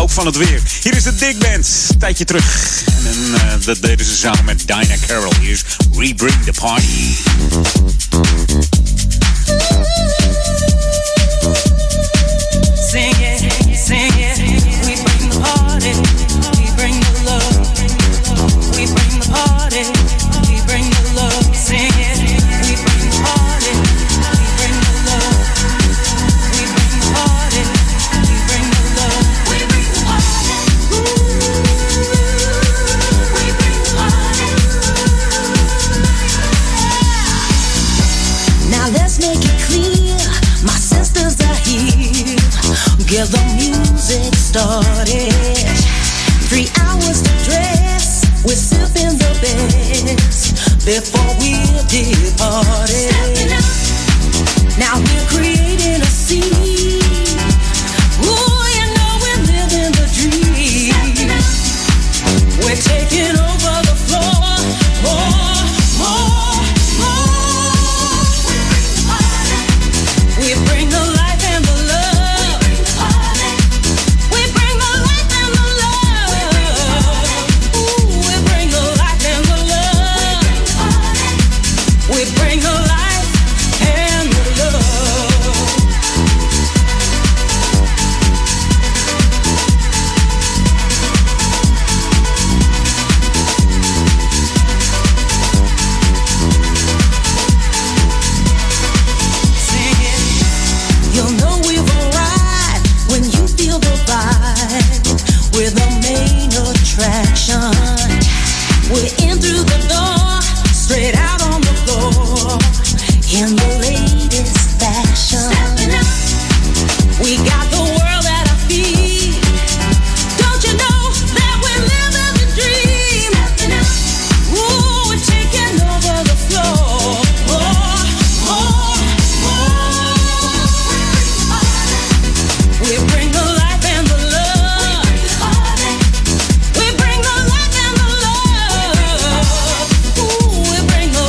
Ook van het weer. Hier is de Dick Band. Tijdje terug. En dat deden ze samen met Dinah Carroll. Hier is Rebring the Party. Sing it, sing it. We bring the party. We bring the love. We bring the party. We bring the love. Sing it. We bring the party. We bring the love. We bring the party. We bring the love. We bring the party. We bring the party. Now let's make it clear, my sisters are here. Get the music started. 3 hours to dress. We're sipping the best before we're departed. Stepping up. Now we're creating a scene. Ooh, you know we're living the dream. Stepping up. We're taking over the floor. More, more, more. We bring the party. We bring the life and the love. We bring the party. We bring the life and the love. We bring the party. Ooh, we bring the life and the love. We bring the life and the love. Sing it. You'll know we've arrived when you feel the vibe. We're the main attraction. We're in through the door, straight out on the floor, in the latest fashion. Stepping up. We got the world at our feet. Don't you know that we're living the dream? Stepping up. Ooh, we're taking over the floor. More, more, more. We bring the life and the love. We bring the life and the love. Ooh, we bring the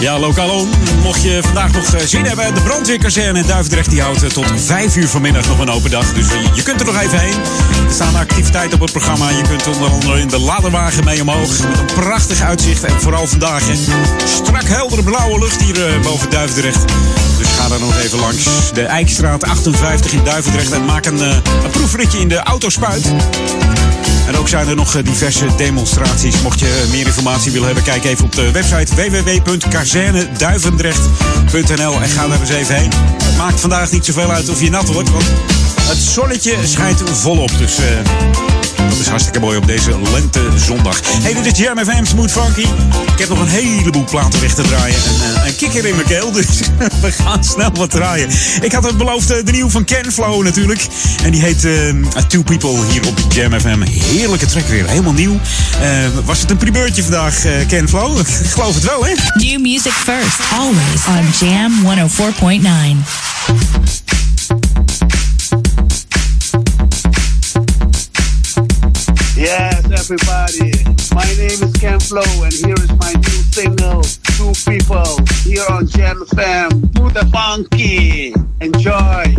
Ja, lokaal om. Mocht je vandaag nog zin hebben, de brandweerkazerne in Duivendrecht die houdt tot 5 uur vanmiddag nog een open dag. Dus je kunt er nog even heen. Er staan activiteiten op het programma. Je kunt onder andere in de ladderwagen mee omhoog. Met een prachtig uitzicht. En vooral vandaag in strak heldere blauwe lucht hier boven Duivendrecht. Dus ga daar nog even langs. De Eikstraat 58 in Duivendrecht. En maak een proefritje in de autospuit. En ook zijn er nog diverse demonstraties. Mocht je meer informatie willen hebben, kijk even op de website www.kazerneduivendrecht.nl en ga daar eens even heen. Het maakt vandaag niet zoveel uit of je nat wordt, want het zonnetje schijnt volop. Dus dat is hartstikke mooi op deze lentezondag. Hey, dit is Jamm FM Smooth Funky. Ik heb nog een heleboel platen weg te draaien. Een kikker in mijn keel, dus we gaan snel wat draaien. Ik had het beloofd, de nieuwe van Kenflow natuurlijk. En die heet Two People hier op Jamm FM. Heerlijke track weer, helemaal nieuw. Was het een primeurtje vandaag, Kenflow? Ik geloof het wel, hè? New music first, always on Jam 104.9. Yes, everybody. My name is Kenflow, and here is my new single, Two People, here on Jamm FM. To the funky. Enjoy.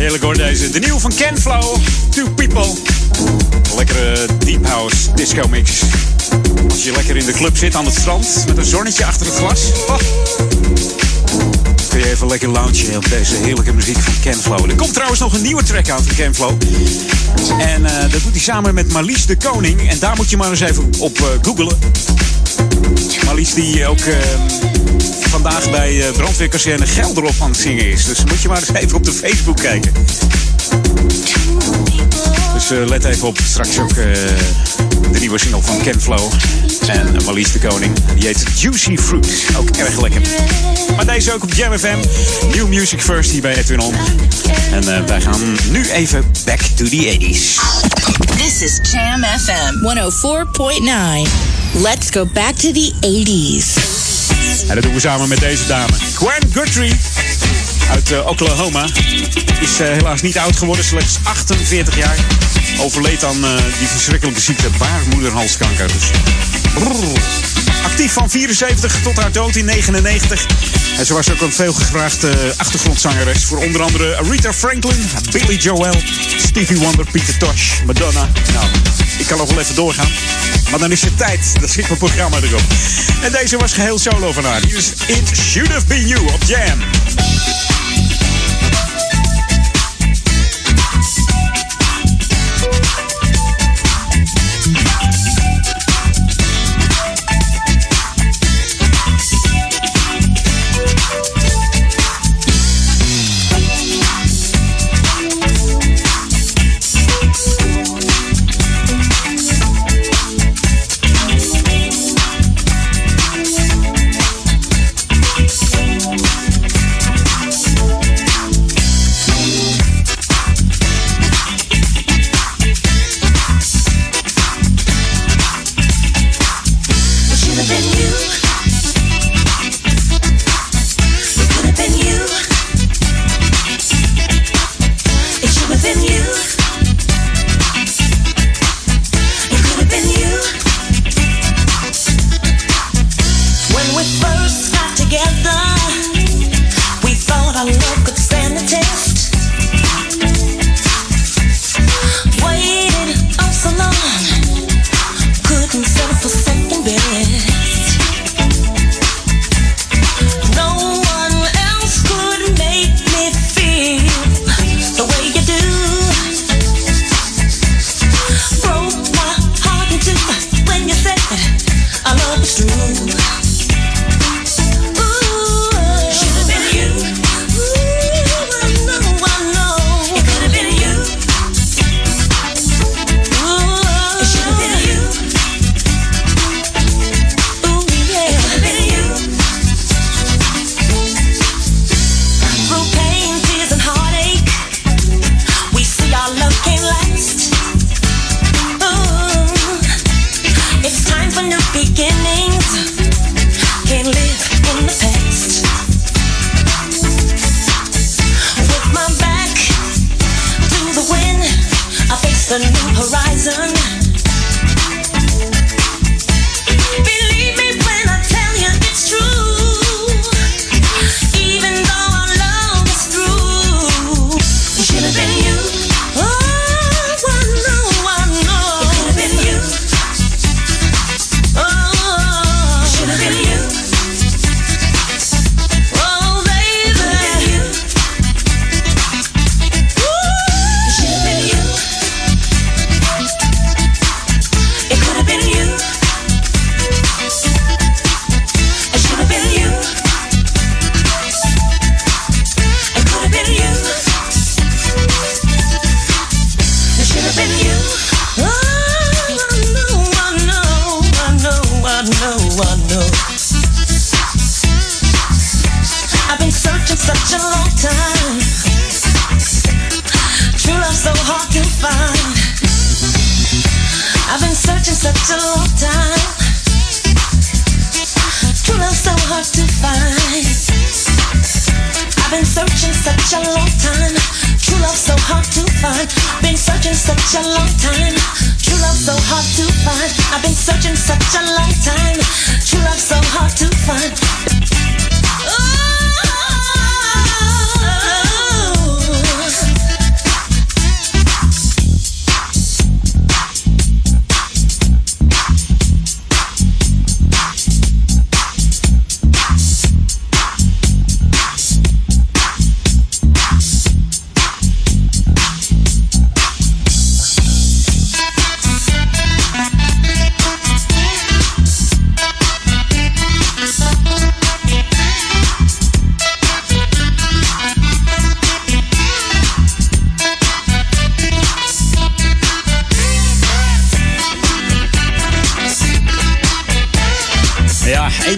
heerlijk hoor deze. De nieuwe van Kenflow, Two People. Lekkere deep house disco mix. Als je lekker in de club zit aan het strand met een zonnetje achter het glas. Oh. Kun je even lekker loungen op deze heerlijke muziek van Kenflow. Er komt trouwens nog een nieuwe track uit van Kenflow. En dat doet hij samen met Marlies de Koning. En daar moet je maar eens even op googelen. Marlies die ook vandaag bij brandweerkazerne Gelderop aan het zingen is. Dus moet je maar eens even op de Facebook kijken. Dus let even op straks ook de nieuwe single van Kenflow en Marlies de Koning. Die heet Juicy Fruit. Ook erg lekker. Maar deze ook op Jamm FM. New Music First hier bij Edwin On. En wij gaan nu even back to the 80s. This is Jamm FM 104.9. Let's go back to the 80s. En dat doen we samen met deze dame. Gwen Guthrie uit Oklahoma. Is helaas niet oud geworden, slechts 48 jaar. Overleed aan die verschrikkelijke ziekte baarmoederhalskanker. Dus. Actief van 74 tot haar dood in 1999. En ze was ook een veelgevraagde achtergrondzangeres. Voor onder andere Aretha Franklin, Billy Joel, Stevie Wonder, Peter Tosh, Madonna. Nou, ik kan nog wel even doorgaan. Maar dan is het tijd. Dan zit mijn programma erop. En deze was geheel solo van haar. Hier is It Should Have Been You op Jamm.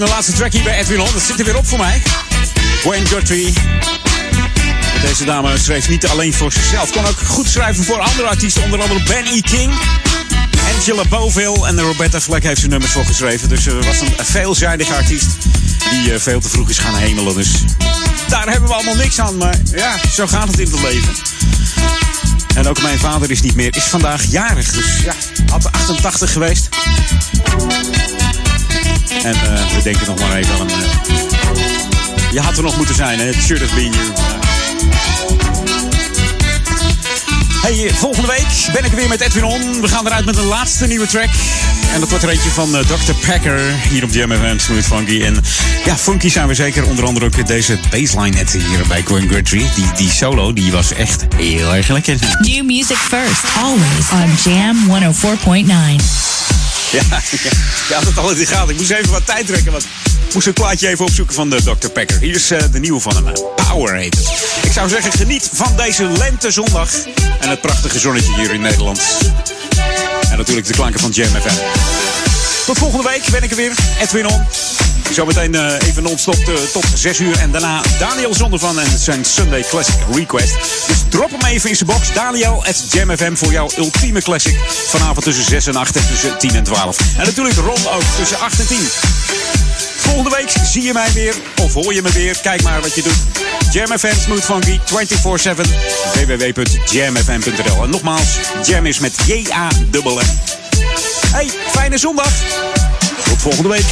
de laatste track hier bij Edwin On. Dat zit er weer op voor mij. Wayne Guthrie. Deze dame schreef niet alleen voor zichzelf. Kon ook goed schrijven voor andere artiesten. Onder andere Ben E. King, Angela Beauville en Roberta Fleck heeft ze nummers voor geschreven. Dus ze was een veelzijdige artiest die veel te vroeg is gaan hemelen. Dus daar hebben we allemaal niks aan. Maar ja, zo gaat het in het leven. En ook mijn vader is niet meer. Is vandaag jarig. Dus ja, had 88 geweest. En we denken nog maar even aan hem. Je had er nog moeten zijn. Hè? It should have been you. Hey, volgende week ben ik weer met Edwin On. We gaan eruit met een laatste nieuwe track. En dat wordt er eentje van Dr. Packer. Hier op Jamm FM, Smooth Funky. En ja, funky zijn we zeker. Onder andere ook deze baseline net hier bij Gwen Guthrie. Die solo, die was echt heel erg lekker. New music first, always on Jam 104.9. Ja, dat al in de gaten. Ik moest even wat tijd trekken, want ik moest een plaatje even opzoeken van de Dr. Packer. Hier is de nieuwe van hem, Power heet het. Ik zou zeggen, geniet van deze lentezondag en het prachtige zonnetje hier in Nederland. En natuurlijk de klanken van Jamm FM. Tot volgende week ben ik er weer, Edwin On. Zometeen even non-stop tot 6 uur. En daarna Daniel Zondervan en zijn Sunday Classic Request. Dus drop hem even in zijn box. Daniel at Jamm FM voor jouw ultieme classic. Vanavond tussen 6 en 8 en tussen 10 en 12. En natuurlijk Ron ook tussen 8 en 10. Volgende week zie je mij weer of hoor je me weer. Kijk maar wat je doet. Jamm FM Smooth Funky 24/7. www.jammfm.nl. En nogmaals, Jam is met J-A-M-M. Hey, fijne zondag. Tot volgende week.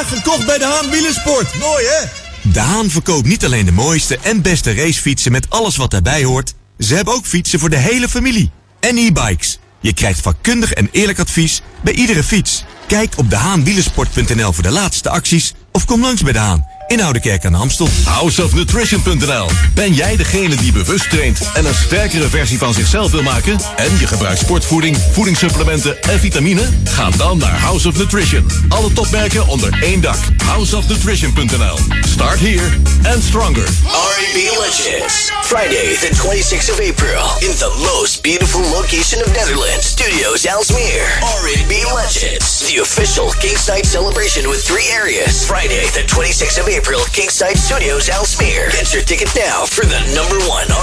Ja, verkocht bij de Haan Wielersport. Mooi, hè? De Haan verkoopt niet alleen de mooiste en beste racefietsen met alles wat daarbij hoort. Ze hebben ook fietsen voor de hele familie. En e-bikes. Je krijgt vakkundig en eerlijk advies bij iedere fiets. Kijk op dehaanwielersport.nl voor de laatste acties. Of kom langs bij De Haan. In Ouderkerk aan de Amstel. Houseofnutrition.nl. Ben jij degene die bewust traint en een sterkere versie van zichzelf wil maken? En je gebruikt sportvoeding, voedingssupplementen en vitamine? Ga dan naar House of Nutrition. Alle topmerken onder één dak. Houseofnutrition.nl. Start here and stronger. R&B Legends. Friday the 26th of April. In the most beautiful location of Netherlands. Studios Aalsmeer. R&B Legends. The official Kingsnight celebration with three areas. Friday the 26th of April. Kingside Studios Aalsmeer. Get your ticket now for the #1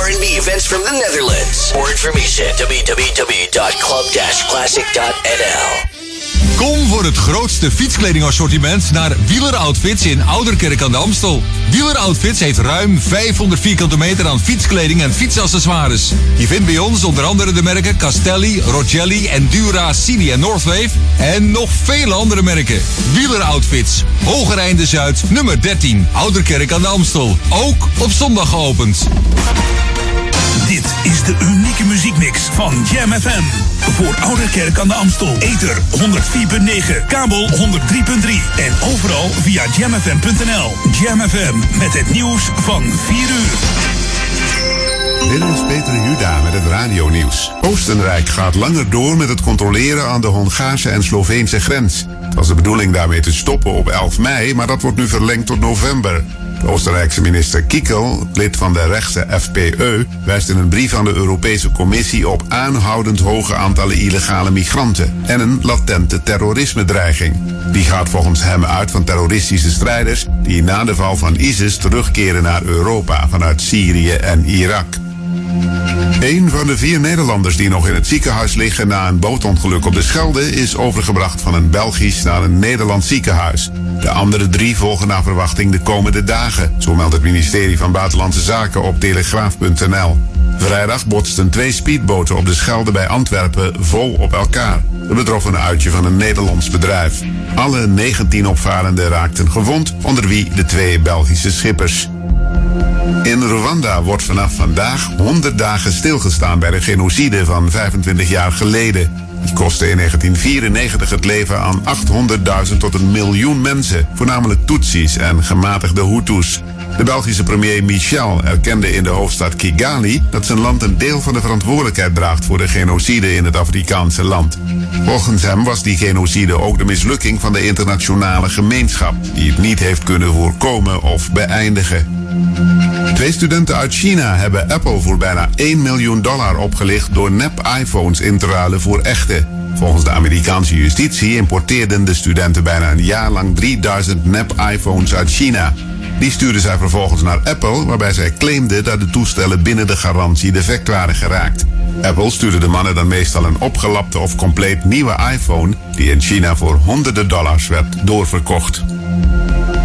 R&B events from the Netherlands. More information at www.club-classic.nl. Kom voor het grootste fietskledingassortiment naar Wieler Outfits in Ouderkerk aan de Amstel. Wieler Outfits heeft ruim 500 vierkante meter aan fietskleding en fietsaccessoires. Je vindt bij ons onder andere de merken Castelli, Rogelli, Endura, Cini en Northwave. En nog vele andere merken. Wieler Outfits, Hogereinde Zuid, nummer 13, Ouderkerk aan de Amstel. Ook op zondag geopend. Dit is de unieke muziekmix van Jamm FM. Voor Ouderkerk aan de Amstel. Ether 104.9, kabel 103.3. En overal via jamfm.nl. Jamm FM met het nieuws van 4 uur. Dit is Peter Juda met het radionieuws. Oostenrijk gaat langer door met het controleren aan de Hongaarse en Sloveense grens. Het was de bedoeling daarmee te stoppen op 11 mei, maar dat wordt nu verlengd tot november. De Oostenrijkse minister Kickel, lid van de rechtse FPÖ, wijst in een brief aan de Europese Commissie op aanhoudend hoge aantallen illegale migranten en een latente terrorisme-dreiging. Die gaat volgens hem uit van terroristische strijders die na de val van ISIS terugkeren naar Europa vanuit Syrië en Irak. Een van de 4 Nederlanders die nog in het ziekenhuis liggen na een bootongeluk op de Schelde is overgebracht van een Belgisch naar een Nederlands ziekenhuis. De andere 3 volgen naar verwachting de komende dagen, zo meldt het ministerie van Buitenlandse Zaken op telegraaf.nl. Vrijdag botsten 2 speedboten op de Schelde bij Antwerpen vol op elkaar. Het betrof een uitje van een Nederlands bedrijf. Alle 19 opvarenden raakten gewond, onder wie de 2 Belgische schippers. In Rwanda wordt vanaf vandaag 100 dagen stilgestaan bij de genocide van 25 jaar geleden. Het kostte in 1994 het leven aan 800.000 tot 1 miljoen mensen, voornamelijk Tutsi's en gematigde Hutus. De Belgische premier Michel erkende in de hoofdstad Kigali dat zijn land een deel van de verantwoordelijkheid draagt voor de genocide in het Afrikaanse land. Volgens hem was die genocide ook de mislukking van de internationale gemeenschap, die het niet heeft kunnen voorkomen of beëindigen. 2 studenten uit China hebben Apple voor bijna $1 miljoen opgelicht door nep-iPhones in te ruilen voor echte. Volgens de Amerikaanse justitie importeerden de studenten bijna een jaar lang 3000 nep-iPhones uit China. Die stuurden zij vervolgens naar Apple, waarbij zij claimden dat de toestellen binnen de garantie defect waren geraakt. Apple stuurde de mannen dan meestal een opgelapte of compleet nieuwe iPhone, die in China voor $honderden werd doorverkocht.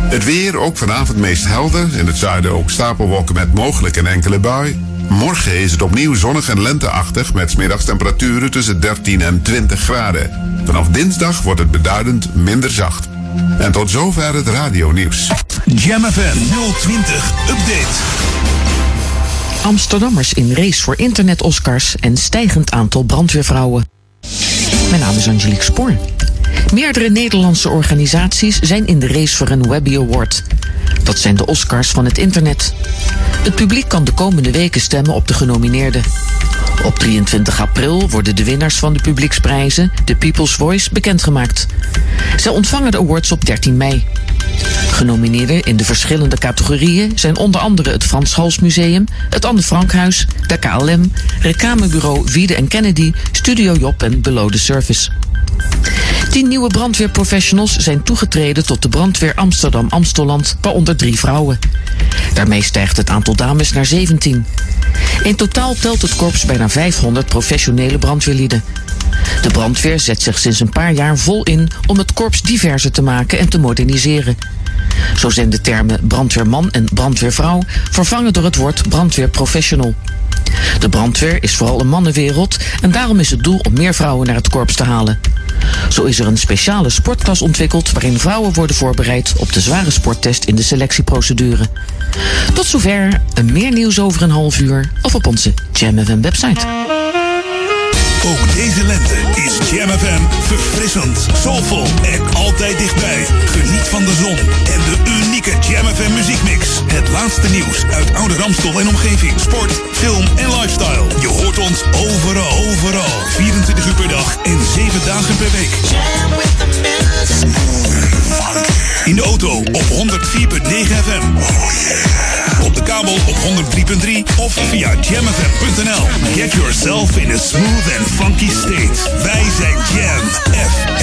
Het weer, ook vanavond meest helder. In het zuiden ook stapelwolken met mogelijk een enkele bui. Morgen is het opnieuw zonnig en lenteachtig met 's middags temperaturen tussen 13 en 20 graden. Vanaf dinsdag wordt het beduidend minder zacht. En tot zover het radionieuws. Jamm FM 020 Update. Amsterdammers in race voor internet-Oscars en stijgend aantal brandweervrouwen. Mijn naam is Angelique Spoor. Meerdere Nederlandse organisaties zijn in de race voor een Webby Award. Dat zijn de Oscars van het internet. Het publiek kan de komende weken stemmen op de genomineerden. Op 23 april worden de winnaars van de publieksprijzen, de People's Voice, bekendgemaakt. Zij ontvangen de awards op 13 mei. Genomineerden in de verschillende categorieën zijn onder andere het Frans Hals Museum, het Anne Frankhuis, de KLM, Reclamebureau Wiede & Kennedy, Studio Job en Below the Service. 10 nieuwe brandweerprofessionals zijn toegetreden tot de brandweer Amsterdam-Amstelland, waaronder 3 vrouwen. Daarmee stijgt het aantal dames naar 17. In totaal telt het korps bijna 500 professionele brandweerlieden. De brandweer zet zich sinds een paar jaar vol in om het korps diverser te maken en te moderniseren. Zo zijn de termen brandweerman en brandweervrouw vervangen door het woord brandweerprofessional. De brandweer is vooral een mannenwereld en daarom is het doel om meer vrouwen naar het korps te halen. Zo is er een speciale sportklas ontwikkeld waarin vrouwen worden voorbereid op de zware sporttest in de selectieprocedure. Tot zover, en meer nieuws over een half uur of op onze Jamm FM website. Ook deze lente is Jamm FM verfrissend, soulvol en altijd dichtbij. Geniet van de zon en de unieke Jamm FM muziekmix. Het laatste nieuws uit Ouder-Amstel en omgeving. Sport, film en lifestyle. Je hoort ons overal. 24 uur per dag en 7 dagen per week. Jam with the music. In de auto op 104.9 FM. Op de kabel op 103.3 of via jamfm.nl. Get yourself in a smooth and funky state. Wij zijn Jamm FM. Jamm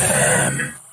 FM.